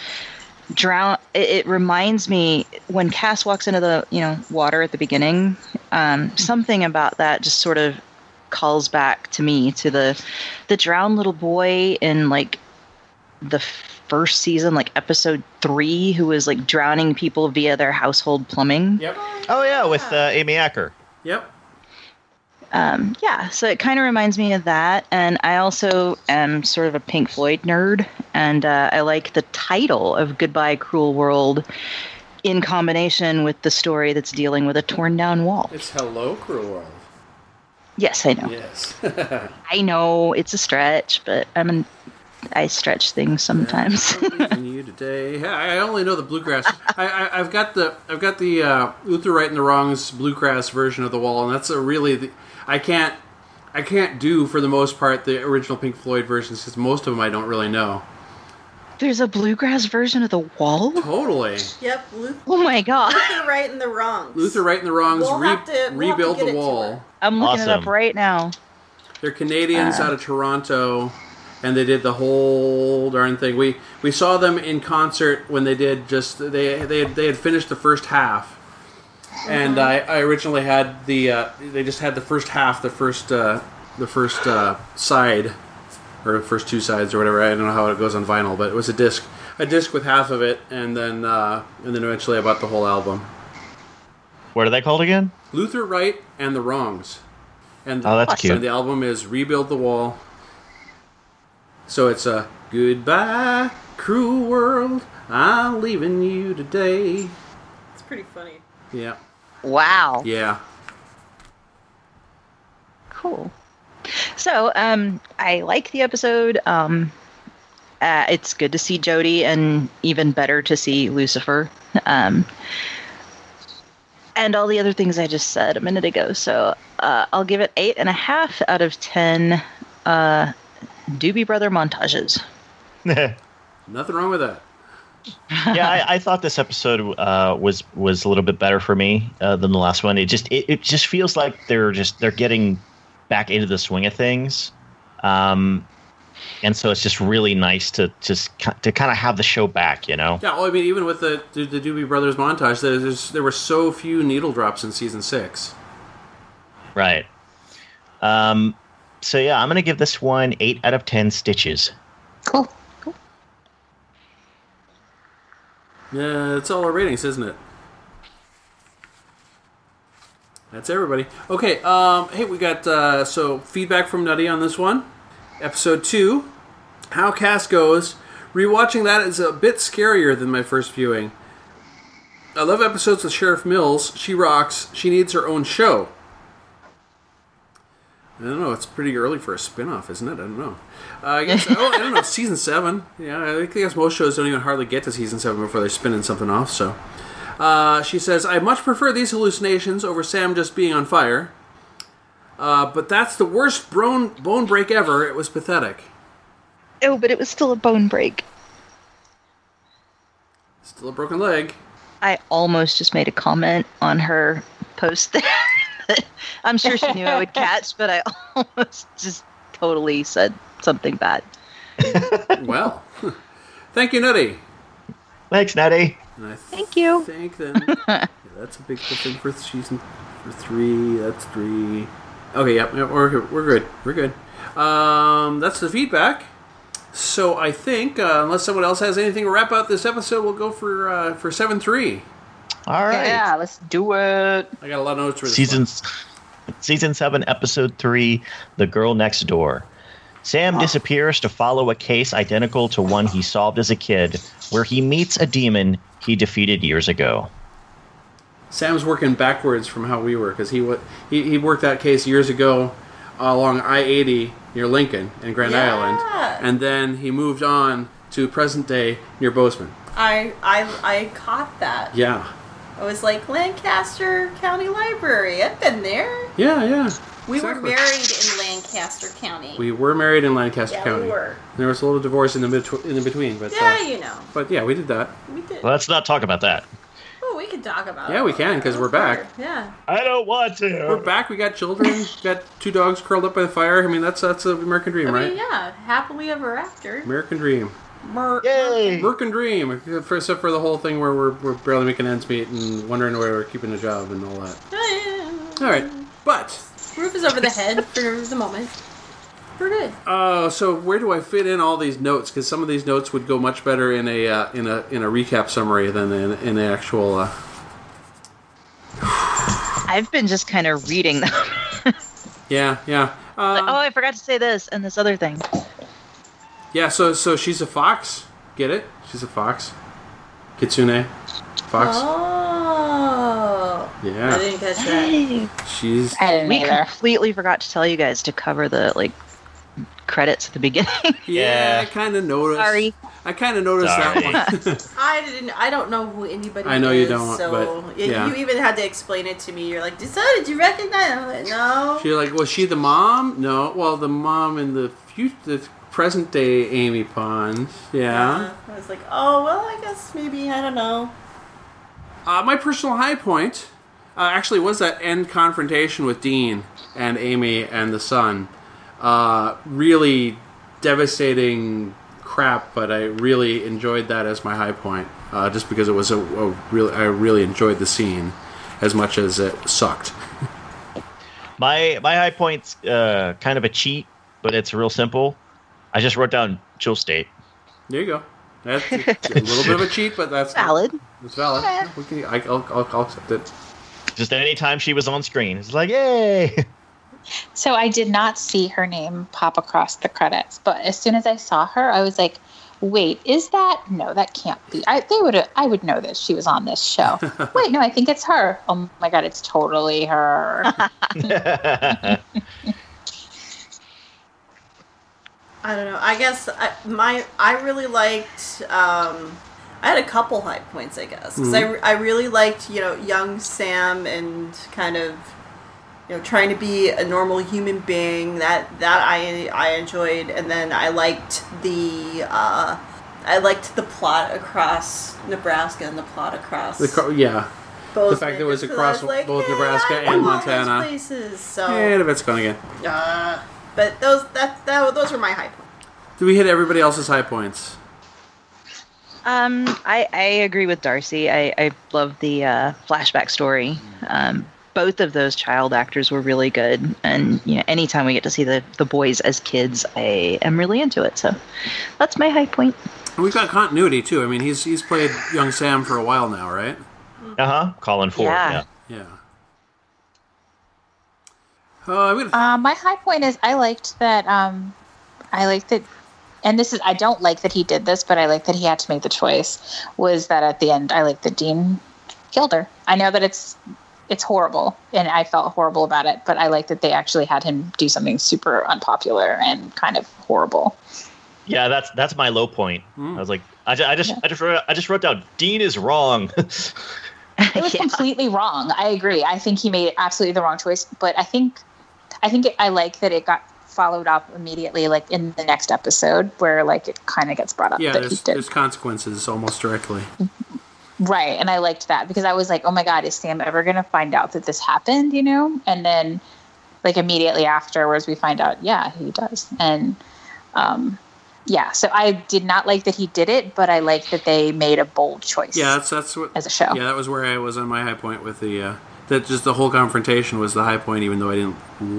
drown. It reminds me when Cass walks into the water at the beginning. Something about that just sort of calls back to me to the drowned little boy in like the first season, like episode 3, who was like drowning people via their household plumbing. Yep. Oh yeah, with Amy Acker. Yep. Yeah, so it kind of reminds me of that. And I also am sort of a Pink Floyd nerd. And I like the title of Goodbye, Cruel World in combination with the story that's dealing with a torn down wall. It's Hello, Cruel World. Yes, I know. Yes. I know it's a stretch, but I stretch things sometimes. You today. I only know the bluegrass. I've got the Uther Right and the Wrong's bluegrass version of The Wall, and that's I can't do for the most part the original Pink Floyd versions because most of them I don't really know. There's a bluegrass version of The Wall? Totally. Yep. Oh my God. Luther Right and the Wrongs. Luther Right and the Wrongs rebuild the wall. I'm looking it up right now. They're Canadians out of Toronto. And they did the whole darn thing. We saw them in concert when they did they had finished the first half, and I originally had they just had the first half, the first side, or first two sides or whatever. I don't know how it goes on vinyl, but it was a disc with half of it, and then eventually I bought the whole album. What are they called again? Luther Right and the Wrongs. And that's cute. And the album is Rebuild the Wall. So it's a goodbye, cruel world, I'm leaving you today. It's pretty funny. Yeah. Wow. Yeah. Cool. So I like the episode. It's good to see Jody, and even better to see Lucifer. And all the other things I just said a minute ago. So I'll give it 8.5 out of 10. Doobie Brother montages. Nothing wrong with that. Yeah, I thought this episode was a little bit better for me than the last one. It just feels like they're getting back into the swing of things, and so it's just really nice to kind of have the show back, you know. Yeah, well, I mean, even with the Doobie Brothers montage, there were so few needle drops in season 6. Right. So yeah, I'm going to give this one 8 out of 10 stitches. Cool. Yeah, it's all our ratings, isn't it? That's everybody. Okay, hey, we got feedback from Nutty on this one. Episode 2, How Cass Goes. Rewatching that is a bit scarier than my first viewing. I love episodes with Sheriff Mills. She rocks. She needs her own show. I don't know. It's pretty early for a spinoff, isn't it? I don't know. I don't know. Season 7. Yeah, I guess most shows don't even hardly get to season 7 before they're spinning something off. So, she says, I much prefer these hallucinations over Sam just being on fire. But that's the worst bone break ever. It was pathetic. Oh, but it was still a bone break. Still a broken leg. I almost just made a comment on her post there. I'm sure she knew I would catch, but I almost just totally said something bad. Well, thank you, Nutty. Thanks, Nutty. Thank you. Thank them. Yeah, that's a big thing for season 3. That's 3. Okay, yeah, we're good. That's the feedback. So I think, unless someone else has anything to wrap out this episode, we'll go for 7-3. All right. Yeah, let's do it. I got a lot of notes for this. Season 7, episode 3, The Girl Next Door. Sam disappears to follow a case identical to one he solved as a kid, where he meets a demon he defeated years ago. Sam's working backwards from how we were, because he worked that case years ago along I-80 near Lincoln and Grand Island, and then he moved on to present day near Bozeman. I caught that. Yeah. I was like, Lancaster County Library. I've been there. Yeah, yeah. We were married in Lancaster County. We were married in Lancaster County. Yeah, we were. And there was a little divorce in between. But, But yeah, we did that. We did. Let's not talk about that. Oh, we can talk about it. Yeah, we can, because we're back. Yeah. I don't want to. We're back. We got children. Got two dogs curled up by the fire. I mean, that's the American dream, right? Yeah. Happily ever after. American dream. Yay! American dream. Except for the whole thing where we're barely making ends meet and wondering where we're keeping a job and all that. Yeah. All right. But... roof is over the head for the moment. We're good. So where do I fit in all these notes? Because some of these notes would go much better in a recap summary than in the actual. I've been just kind of reading them. Yeah. But, I forgot to say this and this other thing. Yeah. So she's a fox. Get it? She's a fox. Kitsune. Fox. Oh. Yeah. I didn't catch that. She's. We completely forgot to tell you guys to cover the credits at the beginning. Yeah, I kind of noticed. Sorry. I kind of noticed that one. I don't know who anybody is. I know you don't. So but, yeah. You even had to explain it to me. You're like, did you recognize? I'm like, no. You're like, was she the mom? No. Well, the mom in the future. Present day Amy Pond. Yeah. I was like, oh, well, I guess maybe, I don't know. My personal high point actually was that end confrontation with Dean and Amy and the son. Really devastating crap, but I really enjoyed that as my high point, just because it was I really enjoyed the scene as much as it sucked. My high point's kind of a cheat, but it's real simple. I just wrote down Jewel Staite. There you go. That's a little bit of a cheat, but that's valid. It's valid. Yeah. I'll accept it. Just any time she was on screen, it's like, yay! So I did not see her name pop across the credits, but as soon as I saw her, I was like, wait, is that? No, that can't be. I would know that she was on this show. Wait, no, I think it's her. Oh my God, it's totally her. I don't know. I guess I really liked. I had a couple high points, I guess, because I really liked young Sam and kind of trying to be a normal human being that I enjoyed, and then I liked the plot across Nebraska and the plot across Bozeman. The fact that it was across both Nebraska and Montana places. So and it's gone again. But those were my high points. Did we hit everybody else's high points? I agree with Darcy. I love the flashback story. Both of those child actors were really good, and anytime we get to see the boys as kids, I am really into it. So that's my high point. And we've got continuity too. I mean, he's played young Sam for a while now, right? Colin Ford. Yeah. My high point is I liked that, and this is, I don't like that he did this, but I like that he had to make the choice, was that at the end, I like that Dean killed her. I know that it's horrible, and I felt horrible about it, but I like that they actually had him do something super unpopular and kind of horrible. Yeah, that's my low point. I was like, I just wrote down, Dean is wrong. It was completely wrong. I agree. I think he made absolutely the wrong choice, but I think I like that it got followed up immediately, like in the next episode, where it kind of gets brought up. Yeah, that there's consequences almost directly. Right, and I liked that because I was like, oh my God, is Sam ever going to find out that this happened? And then, immediately afterwards, we find out, yeah, he does, and so I did not like that he did it, but I like that they made a bold choice. Yeah, that's what, as a show. Yeah, that was where I was on my high point with the that just the whole confrontation was the high point, even though I didn't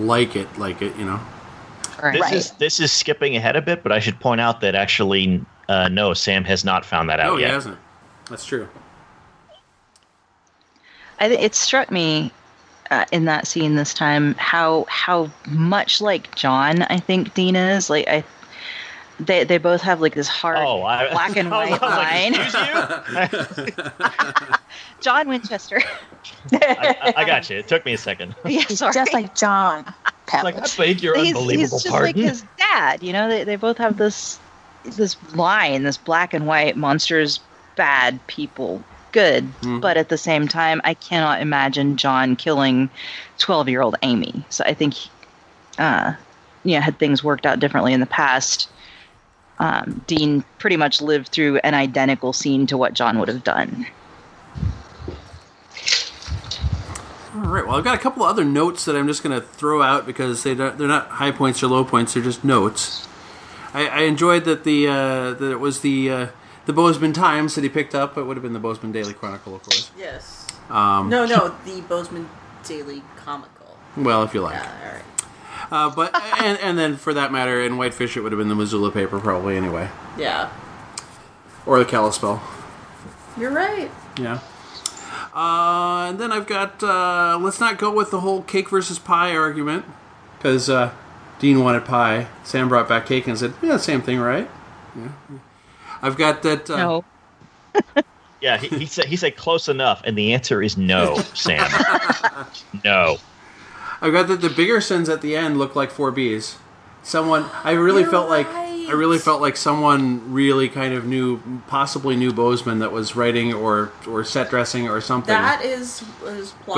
like it. Right. This is skipping ahead a bit, but I should point out that actually, no, Sam has not found that out yet. No, he hasn't. That's true. It struck me in that scene this time how much like John I think Dean is. They both have this hard black and white line. John Winchester. I got you. It took me a second. Yeah, sorry. Just like John Pavlich. I beg your unbelievable pardon. He's just like his dad. They both have this line, this black and white, monsters, bad people, good. Mm-hmm. But at the same time, I cannot imagine John killing 12-year-old Amy. So I think had things worked out differently in the past, Dean pretty much lived through an identical scene to what John would have done. All right. Well, I've got a couple of other notes that I'm just going to throw out because they're not high points or low points. They're just notes. I enjoyed that that it was the Bozeman Times that he picked up. It would have been the Bozeman Daily Chronicle, of course. Yes. No, the Bozeman Daily Comical. Well, if you like. All right. But and then for that matter, in Whitefish, it would have been the Missoula paper probably anyway. Yeah. Or the Kalispell. You're right. Yeah. And then I've got, let's not go with the whole cake versus pie argument, because Dean wanted pie. Sam brought back cake and said, yeah, same thing, right? Yeah. I've got that. No. Yeah, he said close enough, and the answer is no, Sam. No. I've got that the bigger sins at the end look like four Bs. I really felt like someone really kind of knew Bozeman that was writing or set dressing or something. That is plausible.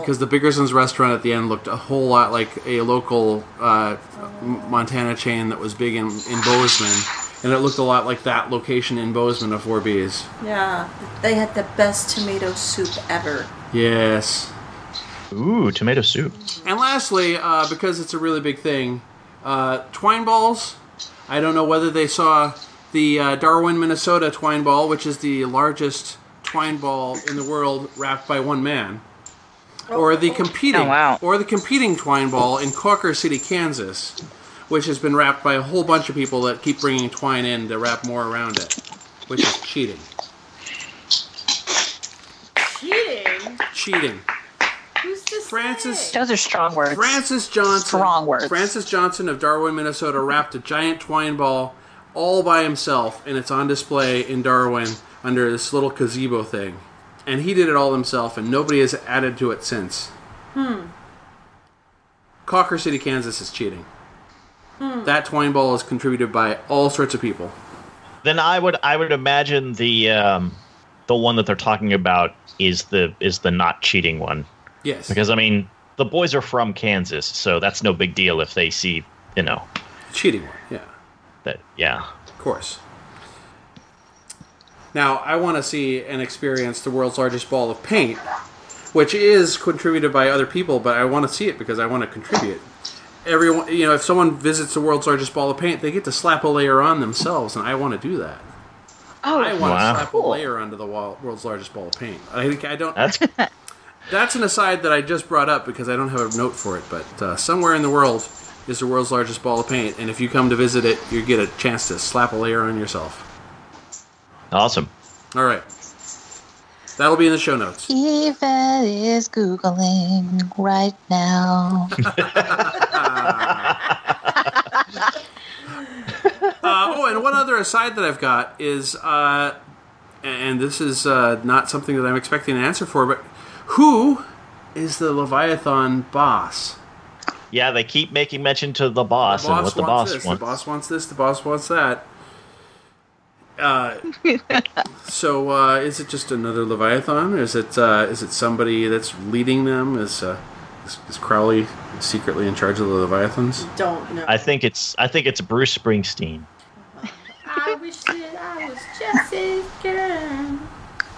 Because the Biggerson's restaurant at the end looked a whole lot like a local Montana chain that was big in Bozeman. And it looked a lot like that location in Bozeman of 4Bs. Yeah. They had the best tomato soup ever. Yes. Ooh, tomato soup. And lastly, because it's a really big thing, twine balls... I don't know whether they saw the Darwin, Minnesota twine ball, which is the largest twine ball in the world wrapped by one man, or the competing twine ball in Cooker City, Kansas, which has been wrapped by a whole bunch of people that keep bringing twine in to wrap more around it, which is cheating. Cheating. Cheating. Who's this? Francis. Those are strong words. Francis Johnson. Strong words. Francis Johnson of Darwin, Minnesota, wrapped a giant twine ball all by himself, and it's on display in Darwin under this little gazebo thing. And he did it all himself, and nobody has added to it since. Cooker City, Kansas is cheating. That twine ball is contributed by all sorts of people. Then I would imagine the one that they're talking about is the not cheating one. Yes. Because, I mean, the boys are from Kansas, so that's no big deal if they see, cheating one, yeah. Of course. Now, I want to see and experience the world's largest ball of paint, which is contributed by other people, but I want to see it because I want to contribute. Everyone, if someone visits the world's largest ball of paint, they get to slap a layer on themselves, and I want to do that. Oh, I want to slap a layer onto the world's largest ball of paint. I don't... That's an aside that I just brought up because I don't have a note for it, but somewhere in the world is the world's largest ball of paint, and if you come to visit it, you get a chance to slap a layer on yourself. Awesome. All right. That'll be in the show notes. Eva is Googling right now. And one other aside that I've got is, and this is not something that I'm expecting an answer for, but who is the Leviathan boss? Yeah, they keep making mention to the boss and what the boss wants. The boss wants this, the boss wants that. So is it just another Leviathan? Is it somebody that's leading them? Is Crowley secretly in charge of the Leviathans? Don't know. I think it's Bruce Springsteen. I wish that I was Jesse's girl.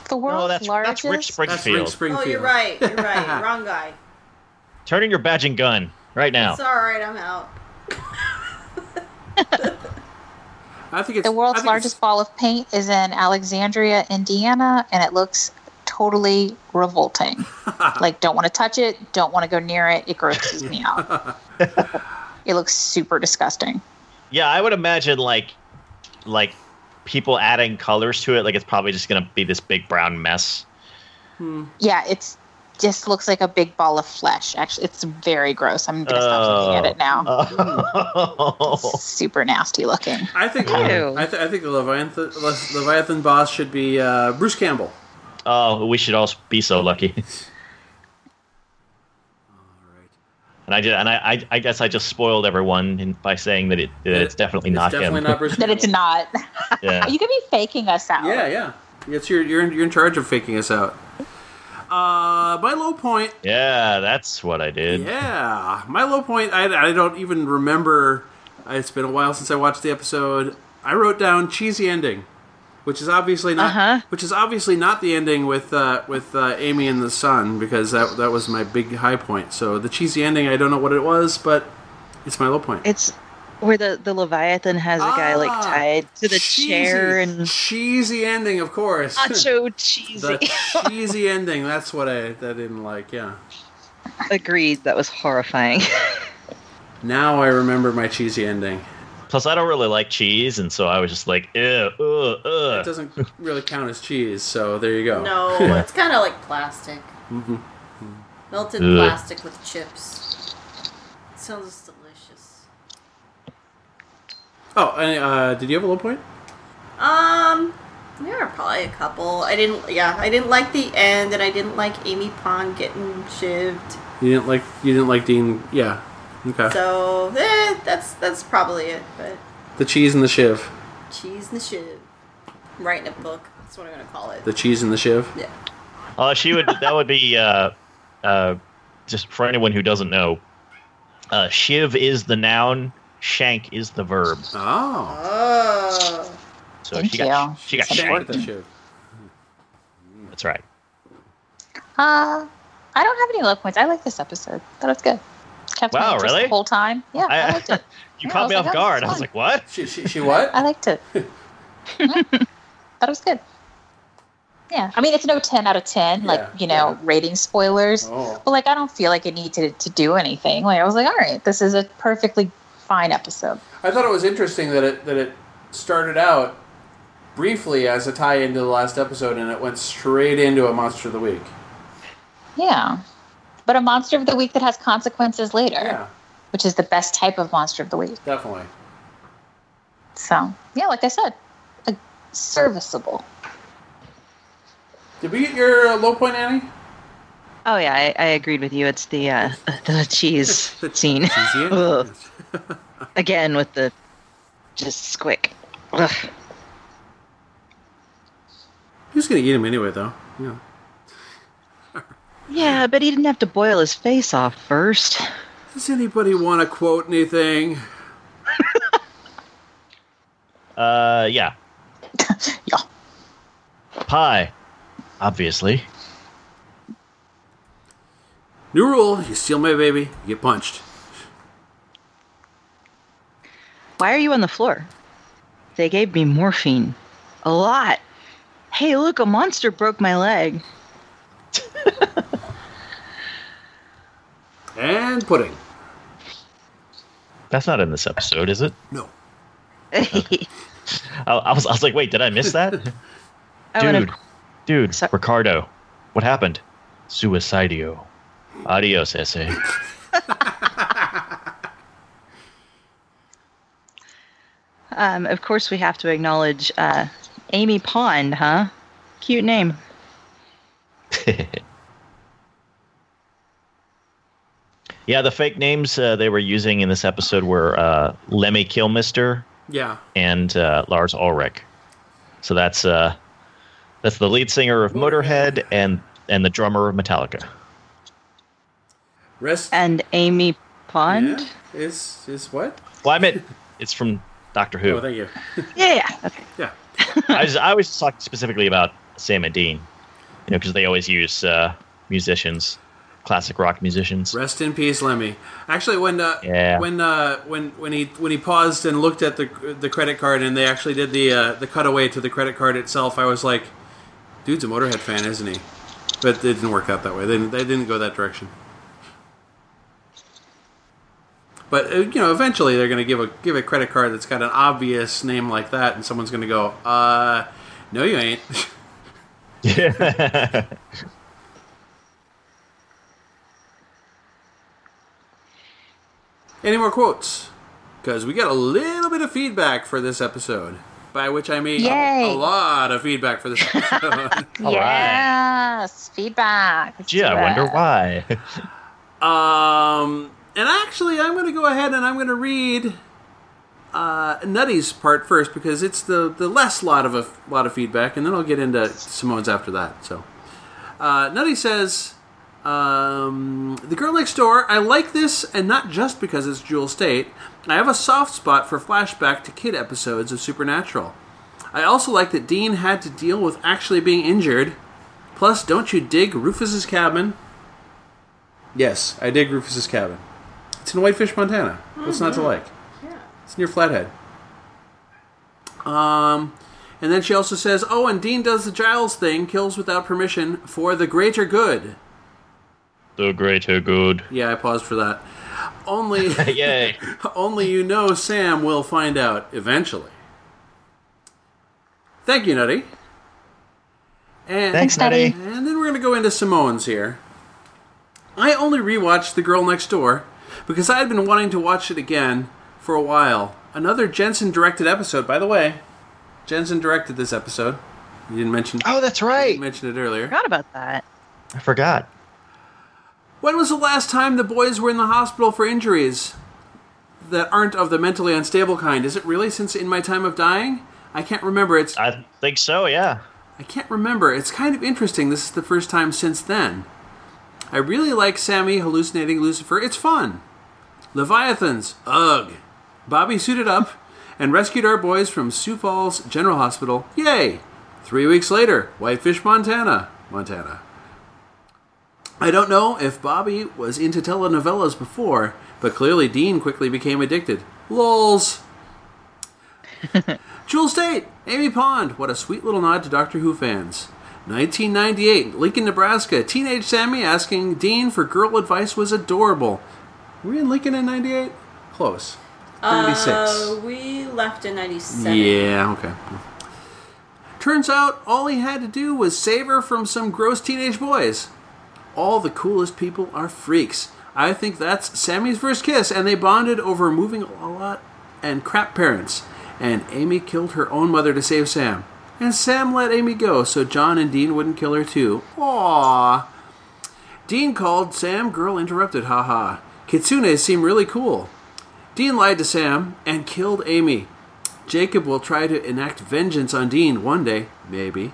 The world's largest? That's Rick Springfield. Oh, you're right. Wrong guy. Turn in your badge and gun right now. It's all right. I'm out. The world's largest ball of paint is in Alexandria, Indiana, and it looks totally revolting. Don't want to touch it. Don't want to go near it. It grosses me out. It looks super disgusting. Yeah, I would imagine people adding colors to it, it's probably just going to be this big brown mess. Yeah, it just looks like a big ball of flesh. Actually, it's very gross. I'm going to stop looking at it now. It's super nasty looking. I think the Leviathan boss should be Bruce Campbell. Oh, we should all be so lucky. And I guess I just spoiled everyone by saying that it's definitely not him. That it's not. Yeah. You could be faking us out. Yeah. It's you're in charge of faking us out. My low point... Yeah, that's what I did. Yeah. My low point, I don't even remember. It's been a while since I watched the episode. I wrote down cheesy ending, which is obviously not the ending with Amy and the son, because that was my big high point. So the cheesy ending, I don't know what it was, but it's my low point. It's... Where the Leviathan has a guy tied to the chair and cheesy ending, of course. Nacho cheesy. The cheesy ending. That's what I didn't like. Yeah. Agreed. That was horrifying. Now I remember my cheesy ending. Plus, I don't really like cheese, and so I was just like, ugh. It doesn't really count as cheese, so there you go. No, it's kind of like plastic. Mm-hmm. Melted plastic with chips. It sounds. Oh, and did you have a low point? There are probably a couple. I didn't like the end, and I didn't like Amy Pond getting shivved. You didn't like Dean. Yeah. Okay. So that's probably it. But the cheese and the shiv. Cheese and the shiv. I'm writing a book. That's what I'm gonna call it. The cheese and the shiv. Yeah. She would. That would be just for anyone who doesn't know. Shiv is the noun. Shank is the verb. Oh. So she got shanked. That's right. I don't have any low points. I like this episode. Thought it was good. Kept wow, really? The whole time. Yeah, I liked it. You caught me off guard. I was like, what? She what? I liked it. Thought it was good. Yeah. I mean, it's no 10 out of 10, rating spoilers. Oh. But, I don't feel like it needed to do anything. I was like, all right, this is a perfectly fine episode. I thought it was interesting that it started out briefly as a tie-in to the last episode, and it went straight into a Monster of the Week. Yeah. But a Monster of the Week that has consequences later. Yeah. Which is the best type of Monster of the Week. Definitely. So, yeah, like I said, serviceable. Did we get your low point, Annie? Oh, yeah, I agreed with you. It's the cheese scene. Cheesy. Again with the just squick. Ugh. Who's gonna eat him anyway, though? Yeah. Yeah, but he didn't have to boil his face off first. Does anybody want to quote anything? Yeah. Yeah. Pie, obviously. New rule: you steal my baby, you get punched. Why are you on the floor? They gave me morphine. A lot. Hey, look, a monster broke my leg. And pudding. That's not in this episode, is it? No. Okay. I was like, wait, did I miss that? Dude, sorry. Ricardo, what happened? Suicidio. Adios, ese. Of course, we have to acknowledge Amy Pond, huh? Cute name. Yeah, the fake names they were using in this episode were Lemmy Kilmister, and Lars Ulrich. So that's the lead singer of Motorhead and the drummer of Metallica. And Amy Pond is what? Well, I meant it's from Doctor Who. Oh, thank you. Yeah. Okay. Yeah. I was talking specifically about Sam and Dean, because they always use musicians, classic rock musicians. Rest in peace, Lemmy. Actually, when he paused and looked at the credit card, and they actually did the cutaway to the credit card itself, I was like, "Dude's a Motorhead fan, isn't he?" But it didn't work out that way. They didn't go that direction. But eventually they're going to give a credit card that's got an obvious name like that, and someone's going to go, "No, you ain't." Yeah. Any more quotes? Because we got a little bit of feedback for this episode, by which I mean a lot of feedback for this episode. Yes, feedback. Gee, I wonder why. And actually, I'm going to go ahead and I'm going to read Nutty's part first, because it's the less lot of feedback, and then I'll get into Simone's after that. So, Nutty says, The Girl Next Door, I like this, and not just because it's Jewel Staite. I have a soft spot for flashback to kid episodes of Supernatural. I also like that Dean had to deal with actually being injured. Plus, don't you dig Rufus's cabin? Yes, I dig Rufus's cabin. It's in Whitefish, Montana. What's not to like? Yeah. It's near Flathead. And then she also says, oh, and Dean does the Giles thing, kills without permission, for the greater good. The greater good. Yeah, I paused for that. Only, yay. Only you know Sam will find out eventually. Thank you, Nutty. And, thanks, Nutty. And then we're going to go into Simone's here. I only rewatched The Girl Next Door because I had been wanting to watch it again for a while. Another Jensen-directed episode, by the way. Jensen directed this episode. You didn't mention... Oh, that's right. You didn't mention it earlier. I forgot about that. I forgot. When was the last time the boys were in the hospital for injuries that aren't of the mentally unstable kind? Is it really since In My Time of Dying? I can't remember. It's. I think so, yeah. I can't remember. It's kind of interesting. This is the first time since then. I really like Sammy hallucinating Lucifer. It's fun. Leviathans. Ugh. Bobby suited up and rescued our boys from Sioux Falls General Hospital. Yay. 3 weeks later, Whitefish, Montana. I don't know if Bobby was into telenovelas before, but clearly Dean quickly became addicted. Lols. Jewel Staite, Amy Pond. What a sweet little nod to Doctor Who fans. 1998, Lincoln, Nebraska. Teenage Sammy asking Dean for girl advice was adorable. Were we in Lincoln in 98? Close. 96. We left in 97. Yeah, okay. Turns out all he had to do was save her from some gross teenage boys. All the coolest people are freaks. I think that's Sammy's first kiss, and they bonded over moving a lot and crap parents. And Amy killed her own mother to save Sam. And Sam let Amy go, so John and Dean wouldn't kill her too. Aww. Dean called Sam, girl interrupted, haha. Kitsunes seem really cool. Dean lied to Sam and killed Amy. Jacob will try to enact vengeance on Dean one day, maybe.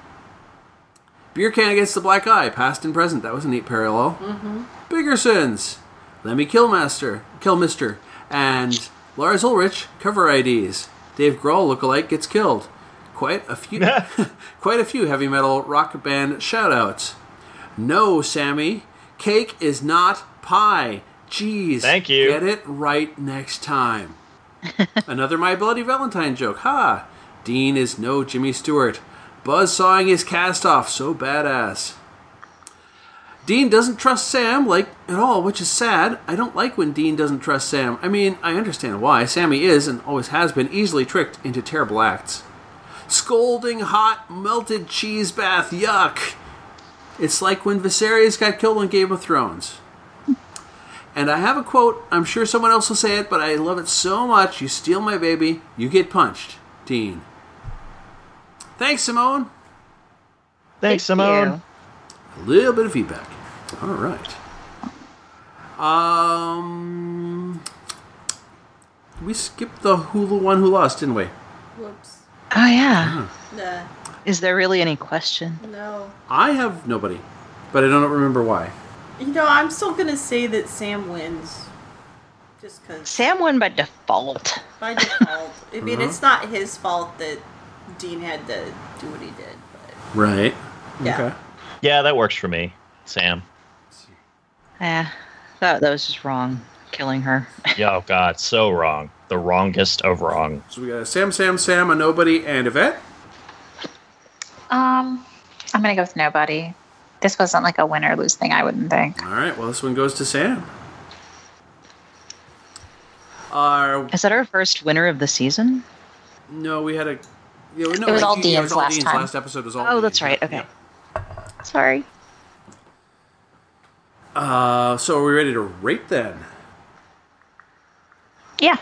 Beer Can Against the Black Eye, past and present. That was a neat parallel. Mm-hmm. Biggersons, Let Me Kill Mister, and Lars Ulrich, cover IDs. Dave Grohl lookalike gets killed. Quite a few heavy metal rock band shoutouts. No, Sammy, cake is not pie. Jeez, thank you. Get it right next time. Another My Bloody Valentine joke. Ha! Dean is no Jimmy Stewart. Buzz sawing his cast off, so badass. Dean doesn't trust Sam, like, at all, which is sad. I don't like when Dean doesn't trust Sam. I mean, I understand why. Sammy is, and always has been, easily tricked into terrible acts. Scalding hot, melted cheese bath, yuck! It's like when Viserys got killed on Game of Thrones. And I have a quote, I'm sure someone else will say it, but I love it so much. You steal my baby, you get punched. Dean. Thanks, Simone. Thanks, Simone. A little bit of feedback. All right. We skipped the Hulu one who lost, didn't we? Whoops. Oh, yeah. Nah. Is there really any question? No. I have nobody, but I don't remember why. You know, I'm still going to say that Sam wins. Just because. Sam won by default. By default. I mean, it's not his fault that Dean had to do what he did. But. Right. Yeah. Okay. Yeah, that works for me, Sam. Yeah, that was just wrong, killing her. Yeah, oh God, so wrong. The wrongest of wrong. So we got a Sam, a nobody, and Yvette? I'm going to go with nobody. This wasn't like a win or lose thing, I wouldn't think. All right, well, this one goes to Sam. Is that our first winner of the season? No, we had a... Yeah, it was all Dean's last time. Last episode was all Dean's. Oh, that's right. Okay. Yeah. Sorry. So are we ready to rate then? Yeah.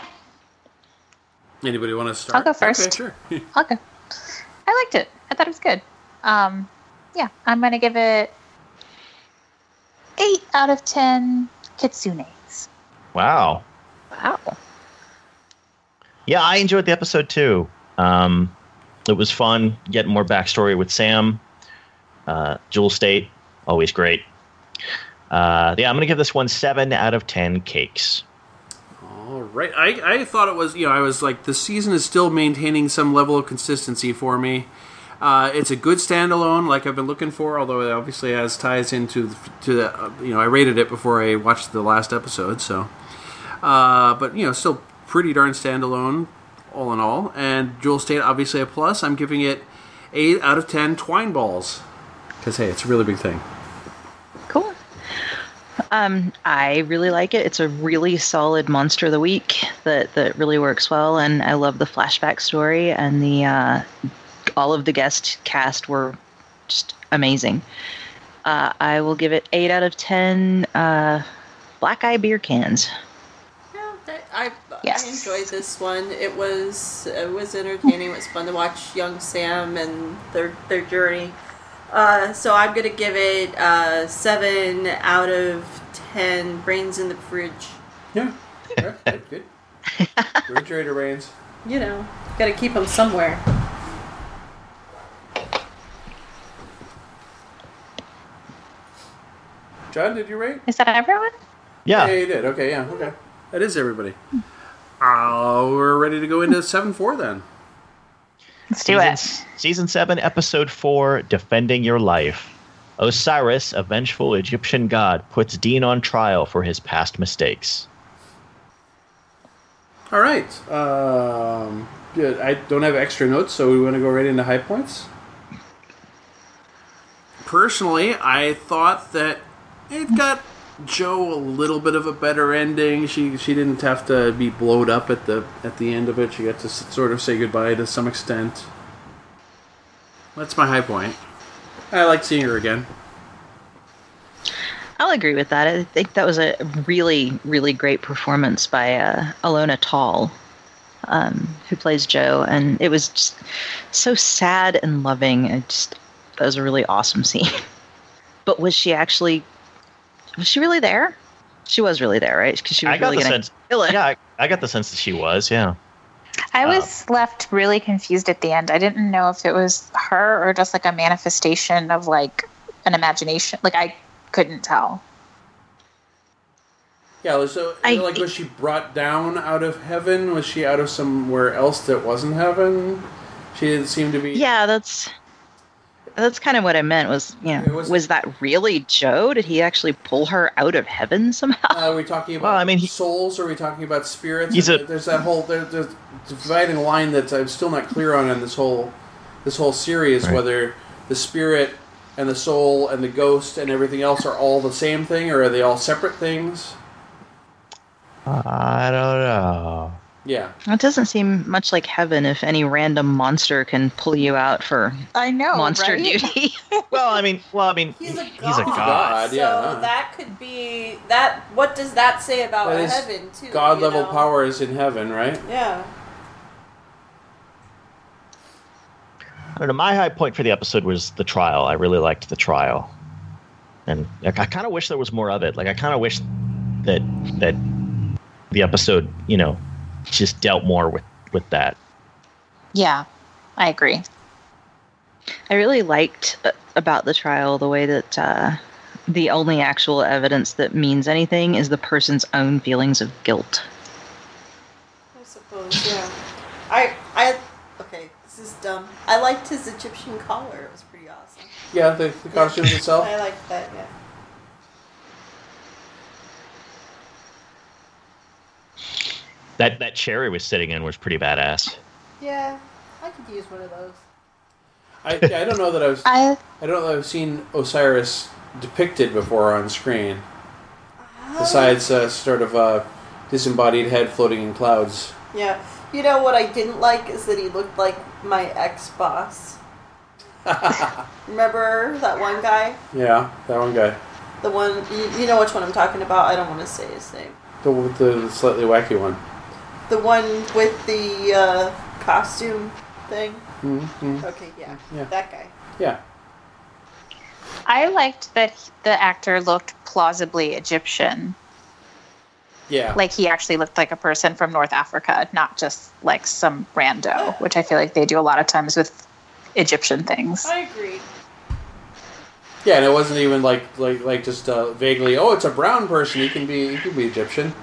Anybody want to start? I'll go first. Okay, sure. I'll go. I liked it. I thought it was good. Yeah, I'm going to give it 8 out of 10 kitsunes. Wow. Yeah, I enjoyed the episode too. It was fun getting more backstory with Sam. Jewel Staite, always great. Yeah, I'm going to give this one 7 out of 10 cakes. All right. I thought it was, you know, I was like, the season is still maintaining some level of consistency for me. It's a good standalone, like I've been looking for, although it obviously has ties into you know, I rated it before I watched the last episode, so. But, you know, still pretty darn standalone, all in all. And Jewel Staite, obviously a plus. I'm giving it 8 out of 10 twine balls. Because, hey, it's a really big thing. Cool. I really like it. It's a really solid monster of the week that really works well. And I love the flashback story, and the all of the guest cast were just amazing. I will give it 8 out of 10 black eye beer cans. I enjoyed this one. It was entertaining. It was fun to watch young Sam and their journey. So I'm going to give it 7 out of 10 brains in the fridge. Yeah. Good. Refrigerator brains. You know, got to keep them somewhere. John, did you rate? Is that everyone? Yeah. Yeah, you did. Okay, yeah. Okay. That is everybody. We're ready to go into 7-4 then. Let's do it. Season 7, Episode 4, Defending Your Life. Osiris, a vengeful Egyptian god, puts Dean on trial for his past mistakes. All right. I don't have extra notes, so we want to go right into high points. Personally, I thought that it got Joe a little bit of a better ending. She didn't have to be blowed up at the end of it. She got to sort of say goodbye to some extent. That's my high point. I like seeing her again. I'll agree with that. I think that was a really, really great performance by Alona Tall, who plays Joe, and it was just so sad and loving. That was a really awesome scene. But was she really there? She was really there, right? Because she was really going to kill it. Yeah, I got the sense that she was, yeah. I was left really confused at the end. I didn't know if it was her or just like a manifestation of like an imagination. Like, I couldn't tell. Yeah, so was she brought down out of heaven? Was she out of somewhere else that wasn't heaven? She didn't seem to be... Yeah, that's kind of what I meant was, you know, was that really Joe? Did he actually pull her out of heaven somehow? Are we talking about souls? Or are we talking about spirits? There's that whole there's dividing line that I'm still not clear on in this whole series, right? Whether the spirit and the soul and the ghost and everything else are all the same thing, or are they all separate things? I don't know. Yeah. That doesn't seem much like heaven if any random monster can pull you out for monster duty. Well, I mean, he's a god. Yeah. So that could be that. What does that say about heaven too? God level power is in heaven, right? Yeah. I don't know. My high point for the episode was the trial. I really liked the trial, and I kind of wish there was more of it. Like, I kind of wish that the episode, you know, just dealt more with that. Yeah, I agree. I really liked about the trial the way that the only actual evidence that means anything is the person's own feelings of guilt. I suppose, yeah. Okay, this is dumb. I liked his Egyptian collar. It was pretty awesome. Yeah, the costume itself. I liked that, yeah. That chair he was sitting in was pretty badass. Yeah, I could use one of those. I don't know that I don't know that I've seen Osiris depicted before on screen. Besides sort of a disembodied head floating in clouds. Yeah, you know what I didn't like is that he looked like my ex-boss. Remember that one guy? Yeah, that one guy. The one you know which one I'm talking about. I don't want to say his name. The slightly wacky one. The one with the costume thing? Mm-hmm. Okay, yeah. That guy. Yeah. I liked that the actor looked plausibly Egyptian. Yeah. Like, he actually looked like a person from North Africa, not just, like, some rando, which I feel like they do a lot of times with Egyptian things. I agree. Yeah, and it wasn't even like just vaguely. Oh, it's a brown person. He can be Egyptian.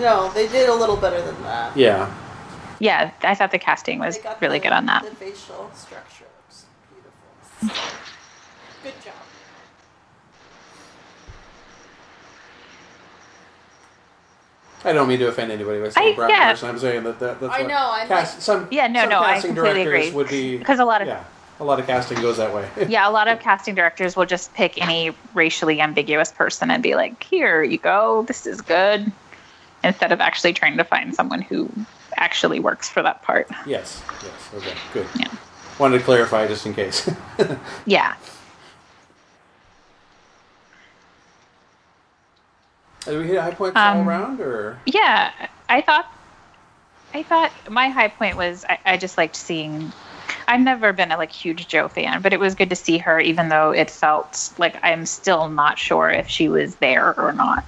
No, they did a little better than that. Yeah. Yeah, I thought the casting was really good on that. The facial structure was beautiful. Good job. I don't mean to offend anybody by saying brown person. I'm saying that's I what know. I'm cast, like, some, yeah, no, some no, casting I completely directors agree. Would be because a lot of casting goes that way. Yeah, a lot of casting directors will just pick any racially ambiguous person and be like, "Here you go, this is good," instead of actually trying to find someone who actually works for that part. Yes. Okay, good. Yeah. Wanted to clarify just in case. Yeah. Did we hit high points all around, or? Yeah, I thought my high point was I just liked seeing. I've never been a huge Jo fan, but it was good to see her, even though it felt like I'm still not sure if she was there or not.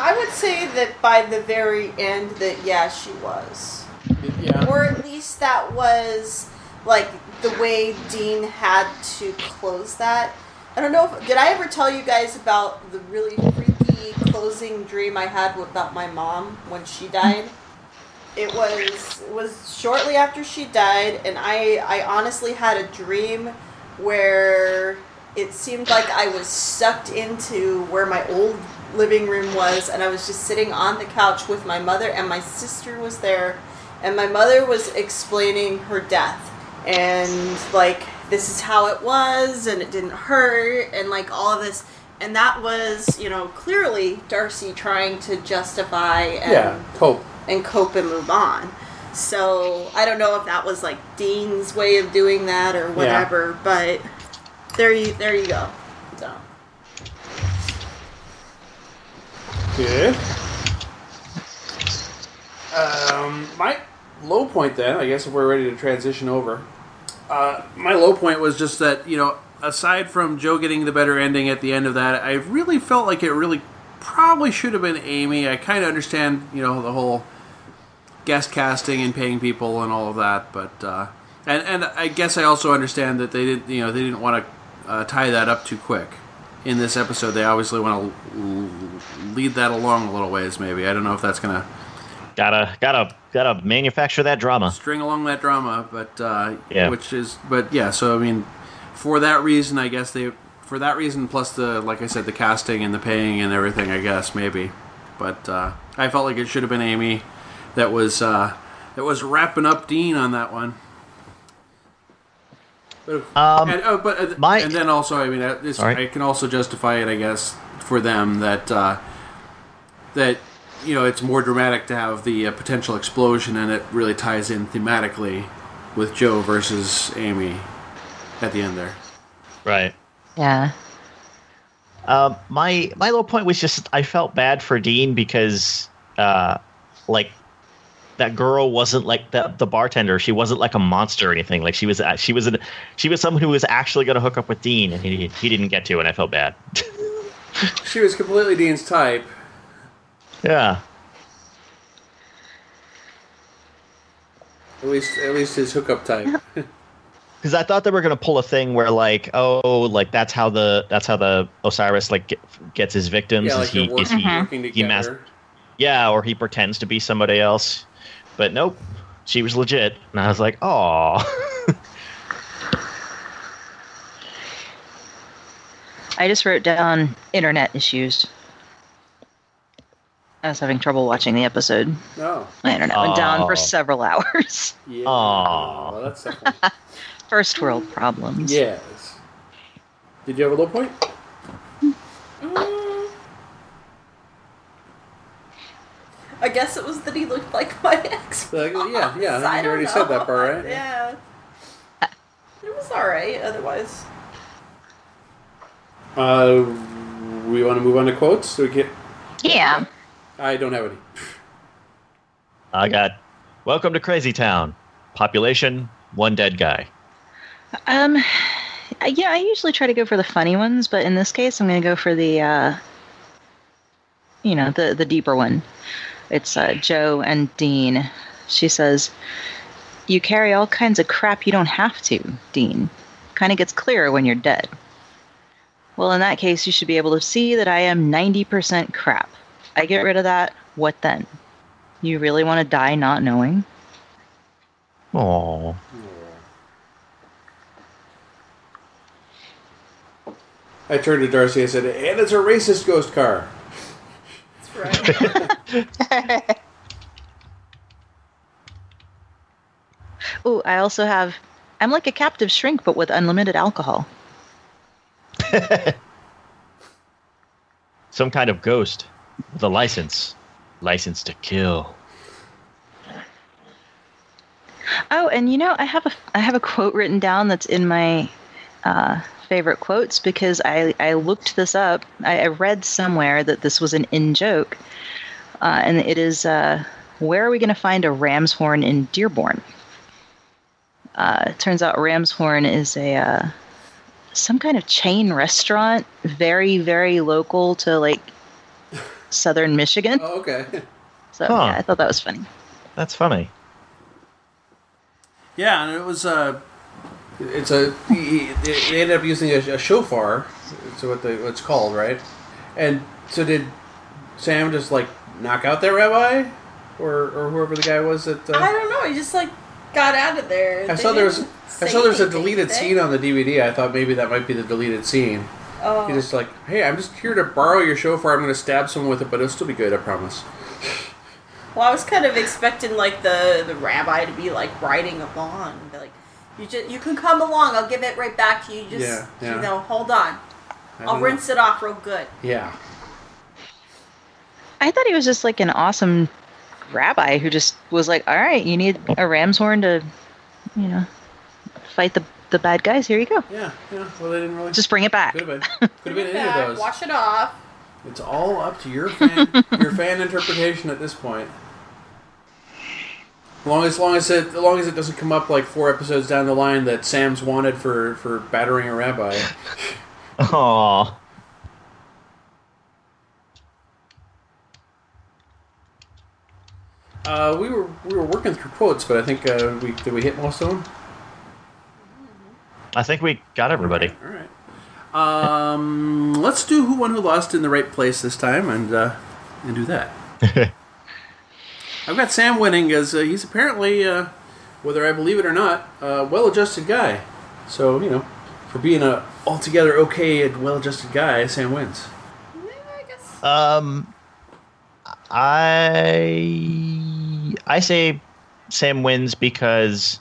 I would say that by the very end, that she was, or at least that was the way Dean had to close that. I don't know if... Did I ever tell you guys about the really freaky closing dream I had about my mom when she died? It was shortly after she died, and I honestly had a dream where it seemed like I was sucked into where my old living room was, and I was just sitting on the couch with my mother, and my sister was there, and my mother was explaining her death, and this is how it was, and it didn't hurt, and all of this. And that was, clearly Darcy trying to justify and cope and move on. So I don't know if that was Dean's way of doing that or whatever, but there you go. So. Good. My low point then, I guess if we're ready to transition over. My low point was just that, aside from Joe getting the better ending at the end of that, I really felt like it really probably should have been Amy. I kind of understand, the whole guest casting and paying people and all of that, but and I guess I also understand that they didn't want to tie that up too quick in this episode. They obviously want to lead that along a little ways, maybe. I don't know if that's gonna. Gotta manufacture that drama. String along that drama, but so I mean, for that reason, I guess plus the, like I said, the casting and the paying and everything, I guess maybe, but I felt like it should have been Amy that was wrapping up Dean on that one. I can also justify it, I guess, for them that. It's more dramatic to have the potential explosion, and it really ties in thematically with Joe versus Amy at the end there. Right. Yeah. My low point was just I felt bad for Dean because, that girl wasn't like the bartender. She wasn't like a monster or anything. Like she was someone who was actually going to hook up with Dean, and he didn't get to, and I felt bad. She was completely Dean's type. Yeah. At least his hookup type. Because I thought they were gonna pull a thing where that's how the Osiris gets his victims. Yeah, or he pretends to be somebody else. But nope, she was legit, and I was like, aw. I just wrote down internet issues. I was having trouble watching the episode. Oh. My internet went down for several hours. Yeah. Well, that's something. First world problems. Yes. Did you have a low point? I guess it was that he looked like my ex. Yeah. You already said that part, right? Yeah. It was all right otherwise. We want to move on to quotes? So we get... Yeah. Okay. I don't have any. I got Welcome to Crazy Town. Population, one dead guy. Yeah, I usually try to go for the funny ones, but in this case I'm going to go for the the deeper one. It's Joe and Dean. She says, "You carry all kinds of crap you don't have to, Dean." kind of gets clearer when you're dead. Well, in that case, you should be able to see that I am 90% crap. I get rid of that. What then? You really want to die not knowing? Aww. Yeah. I turned to Darcy and said, and it's a racist ghost car. That's right. Oh, I also have, I'm like a captive shrink, but with unlimited alcohol. Some kind of ghost with a license. License to kill. Oh, and you know, I have a quote written down that's in my favorite quotes because I looked this up. I read somewhere that this was an in-joke. And it is, where are we going to find a ram's horn in Dearborn? It turns out ram's horn is a... some kind of chain restaurant, very, very local to like southern Michigan. Oh, okay. So yeah, I thought that was funny. That's funny. Yeah, and it was they ended up using a shofar. So what's called, right? And so did Sam just like knock out that rabbi or whoever the guy was that? I don't know. He just like got out of there. I saw there was a deleted scene on the DVD. I thought maybe that might be the deleted scene. Oh. He's just like, hey, I'm just here to borrow your shofar. I'm going to stab someone with it, but it'll still be good, I promise. Well, I was kind of expecting, like, the rabbi to be, like, riding along. And be like, you can come along. I'll give it right back to you. Just, you know, hold on. I'll rinse it off real good. Yeah. I thought he was just, like, an awesome rabbi who just was like, all right, you need a ram's horn to, you know... fight the bad guys, here you go. Yeah. Well, they didn't really... Just bring it back. Could have been any of those. Wash it off. It's all up to your fan interpretation at this point. As long as it doesn't come up like 4 episodes down the line that Sam's wanted for battering a rabbi. Aww. We were working through quotes, but I think did we hit most of them? I think we got everybody. All right. Let's do Who Won Who Lost in the right place this time and do that. I've got Sam winning as he's apparently, whether I believe it or not, a well-adjusted guy. So, you know, for being an altogether okay and well-adjusted guy, Sam wins. Yeah, I guess. I say Sam wins because...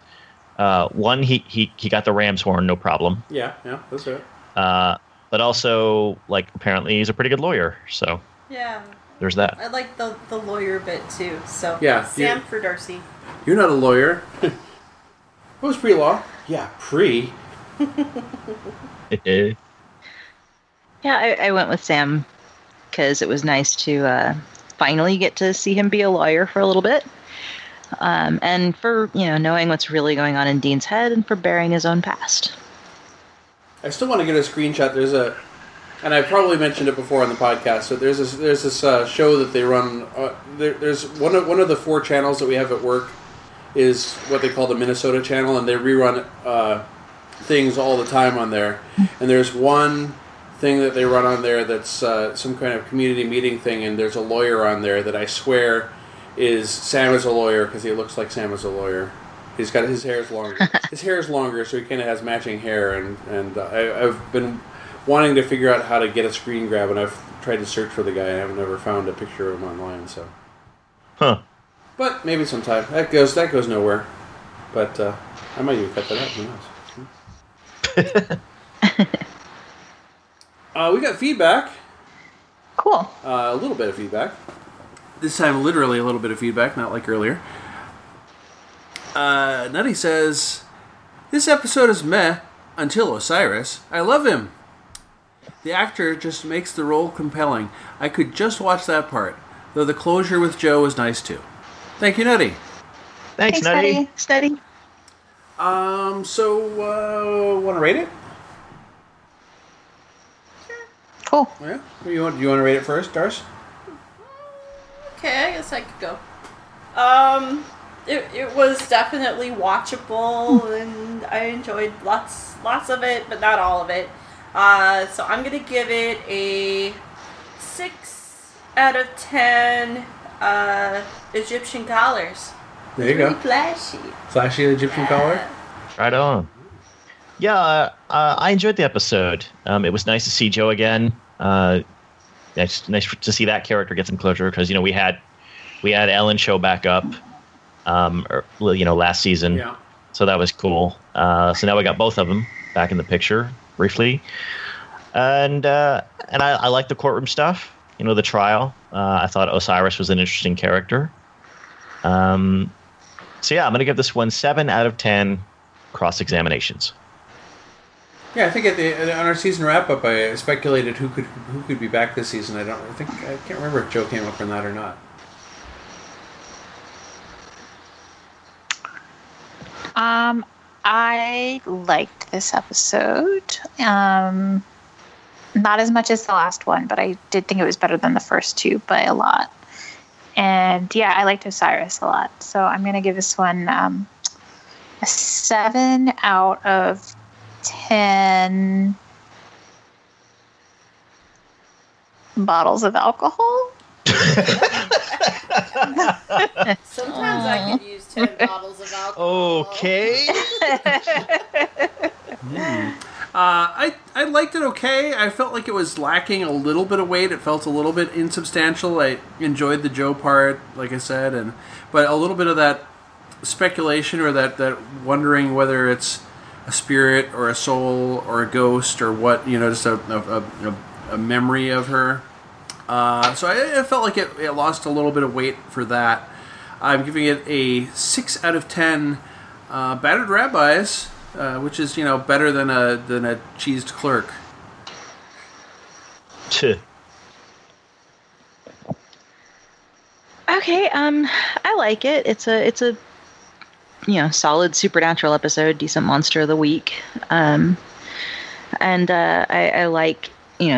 one, he got the ram's horn, no problem. Yeah, that's right. But also, like, apparently he's a pretty good lawyer, so... Yeah. There's that. I like the lawyer bit, too, so... Yeah. Sam for Darcy. You're not a lawyer. What was pre-law? Yeah, pre. Yeah, I went with Sam, because it was nice to finally get to see him be a lawyer for a little bit. And for, you know, knowing what's really going on in Dean's head and for bearing his own past. I still want to get a screenshot. There's a, and I probably mentioned it before on the podcast, so there's this show that they run. There's one of the 4 channels that we have at work is what they call the Minnesota channel, and they rerun things all the time on there. And there's one thing that they run on there that's some kind of community meeting thing, and there's a lawyer on there that I swear... is Sam is a lawyer because he looks like Sam is a lawyer. He's got his hair is longer. His hair is longer, so he kind of has matching hair. And I've been wanting to figure out how to get a screen grab, and I've tried to search for the guy, and I've never found a picture of him online. So, But maybe sometime that goes nowhere. But I might even cut that out. Who knows? We got feedback. Cool. A little bit of feedback. This time, literally a little bit of feedback, not like earlier. Nutty says, this episode is meh until Osiris. I love him. The actor just makes the role compelling. I could just watch that part, though the closure with Joe was nice too. Thank you, Nutty. Thanks Nutty. Steady. So, want to rate it? Sure. Cool. Yeah. Do you want to rate it first, Darce? Okay, I guess I could go. it was definitely watchable, and I enjoyed lots of it, but not all of it. So I'm going to give it a 6 out of 10 Egyptian collars. There you go. Really flashy. Flashy Egyptian collar. Right on. Yeah, I enjoyed the episode. It was nice to see Joe again. Nice to see that character get some closure, because you know we had Ellen show back up, last season. Yeah. So that was cool. So now we got both of them back in the picture briefly, and I like the courtroom stuff. You know, the trial. I thought Osiris was an interesting character. So yeah, I'm gonna give this one 7 out of 10 cross-examinations. Yeah, I think on our season wrap-up, I speculated who could be back this season. I can't remember if Joe came up from that or not. I liked this episode. Not as much as the last one, but I did think it was better than the first two by a lot. And yeah, I liked Osiris a lot. So I'm going to give this one a 7 out of 10 bottles of alcohol. Sometimes I could use 10 bottles of alcohol. Okay. I liked it okay. I felt like it was lacking a little bit of weight. It felt a little bit insubstantial. I enjoyed the Joe part, like I said, but a little bit of that speculation or that wondering whether it's a spirit or a soul or a ghost or what, just a memory of her. So I felt like it lost a little bit of weight for that. I'm giving it a 6 out of 10 battered rabbis. Which is, better than a cheesed clerk. Okay, I like it. It's a solid Supernatural episode, decent monster of the week. I like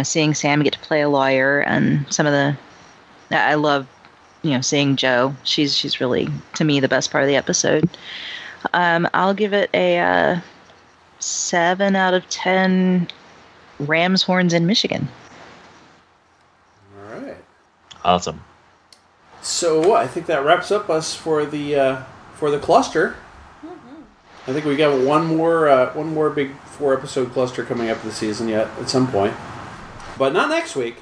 seeing Sam get to play a lawyer, and I love seeing Jo. She's really, to me, the best part of the episode. I'll give it a 7 out of 10 ram's horns in Michigan. All right. Awesome. So I think that wraps up us for the cluster. Mm-hmm. I think we got one more big 4-episode cluster coming up this season yet at some point. But not next week.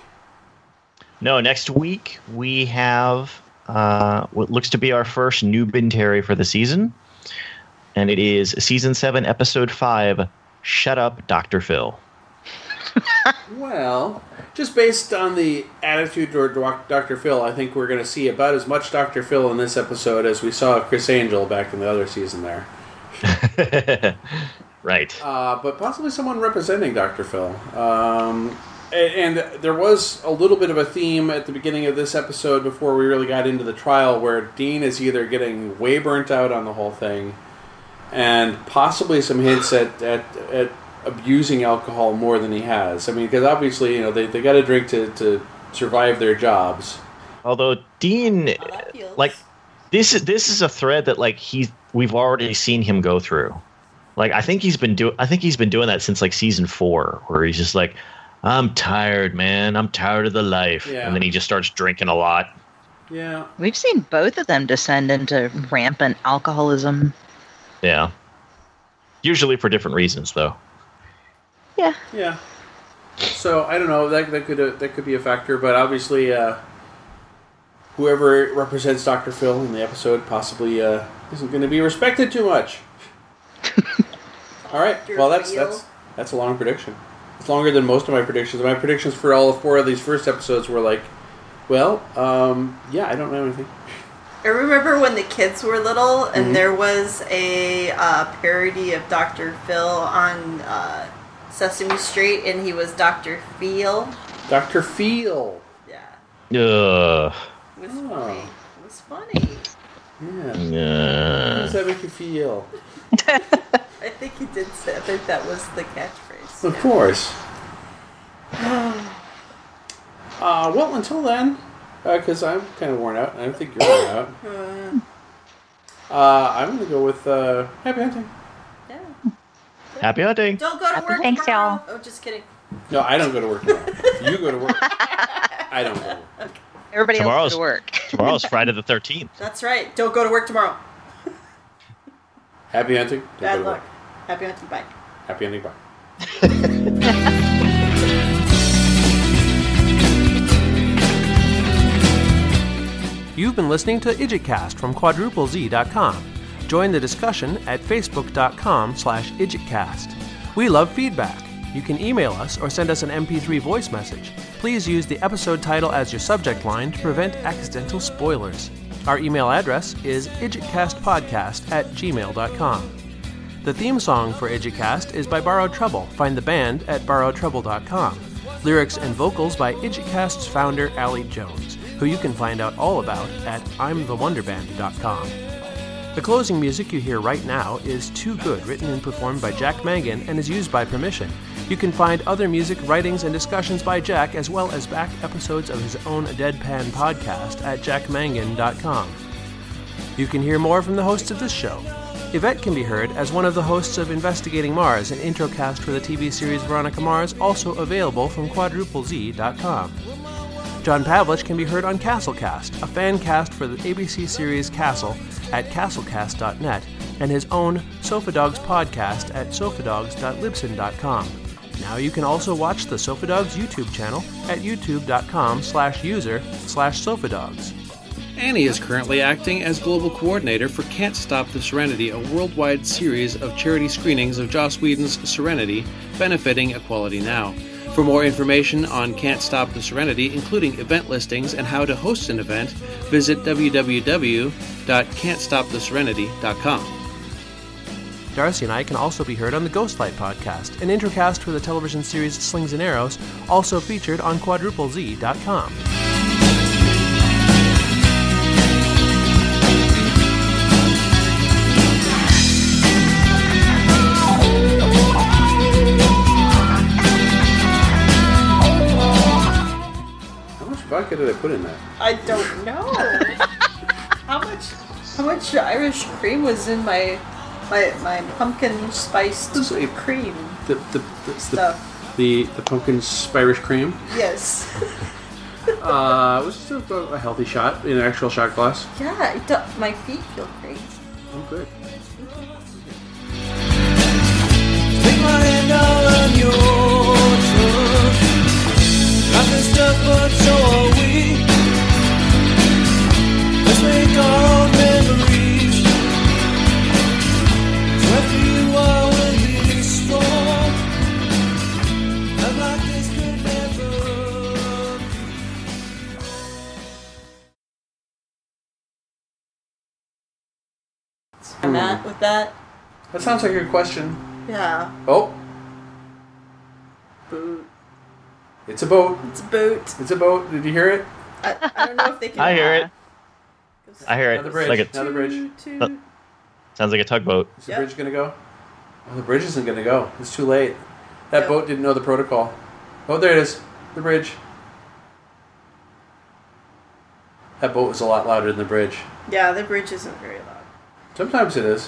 No, next week we have what looks to be our first new Bintary for the season. And it is Season 7, Episode 5, Shut Up, Dr. Phil. Well, just based on the attitude toward Dr. Phil, I think we're going to see about as much Dr. Phil in this episode as we saw Chris Angel back in the other season there. Right. But possibly someone representing Dr. Phil. And there was a little bit of a theme at the beginning of this episode before we really got into the trial where Dean is either getting way burnt out on the whole thing and possibly some hints at abusing alcohol more than he has. I mean, because obviously, they got to drink to survive their jobs. Although Dean, this is a thread that we've already seen him go through. I think he's been doing that since season 4, where he's just like, I'm tired, man. I'm tired of the life. Yeah. And then he just starts drinking a lot. Yeah. We've seen both of them descend into rampant alcoholism. Yeah. Usually for different reasons, though. Yeah. Yeah. So, I don't know. That could be a factor, but obviously whoever represents Dr. Phil in the episode possibly isn't going to be respected too much. All right. Well, that's a long prediction. It's longer than most of my predictions. My predictions for all 4 of these first episodes were I don't know anything. I remember when the kids were little, and there was a parody of Dr. Phil on Sesame Street, and he was Dr. Feel. Dr. Feel. Yeah. It was funny. Yeah. How does that make you feel? I think he did say that was the catchphrase. Of course. Well, until then, because I'm kind of worn out, and I think you're worn out. I'm going to go with happy hunting. Yeah. Happy hunting. Don't go to work. Thanks, y'all. Oh, just kidding. No, I don't go to work tomorrow. You go to work. I don't go to work. Okay. Everybody else goes to work. Tomorrow's Friday the 13th. That's right. Don't go to work tomorrow. Happy hunting. Don't Bad luck. Happy hunting. Bye. Happy hunting. Bye. You've been listening to IdjitCast from quadruplez.com. Join the discussion at facebook.com/IdjitCast. We love feedback. You can email us or send us an MP3 voice message. Please use the episode title as your subject line to prevent accidental spoilers. Our email address is idjitcastpodcast@gmail.com. The theme song for IdjitCast is by Borrowed Trouble. Find the band at borrowedtrouble.com. Lyrics and vocals by IdjitCast's founder, Allie Jones, who you can find out all about at imthewonderband.com. The closing music you hear right now is Too Good, written and performed by Jack Mangan, and is used by permission. You can find other music, writings, and discussions by Jack, as well as back episodes of his own Deadpan podcast at jackmangan.com. You can hear more from the hosts of this show. Yvette can be heard as one of the hosts of Investigating Mars, an introcast for the TV series Veronica Mars, also available from quadruplez.com. John Pavlich can be heard on Castlecast, a fan cast for the ABC series Castle, at castlecast.net, and his own Sofa Dogs podcast at sofadogs.libsyn.com. Now you can also watch the Sofa Dogs YouTube channel at youtube.com/user/sofadogs. Annie is currently acting as global coordinator for Can't Stop the Serenity, a worldwide series of charity screenings of Joss Whedon's Serenity, benefiting Equality Now. For more information on Can't Stop the Serenity, including event listings and how to host an event, visit www.can'tstoptheserenity.com. Darcy and I can also be heard on the Ghostlight podcast, an intercast for the television series Slings and Arrows, also featured on quadruplez.com. What did I put in that? I don't know. How much Irish cream was in my pumpkin spiced cream? The stuff. The pumpkin Irish cream. Yes. It was just a healthy shot in an actual shot glass. Yeah, my feet feel great. I'm good. Stick my hand on your toes. Nothing's tough, but so are we. Let's make our own memories. Whether you are will be strong. Love like this could never be. Matt, with that? That sounds like a good question. Yeah. Oh. Boot. It's a boat. It's a boat. It's a boat. Did you hear it? I don't know if they can. I hear it. I hear it. Another bridge. Like another bridge. Sounds like a tugboat. Is the bridge going to go? Oh, the bridge isn't going to go. It's too late. That boat didn't know the protocol. Oh, there it is. The bridge. That boat was a lot louder than the bridge. Yeah, the bridge isn't very loud. Sometimes it is.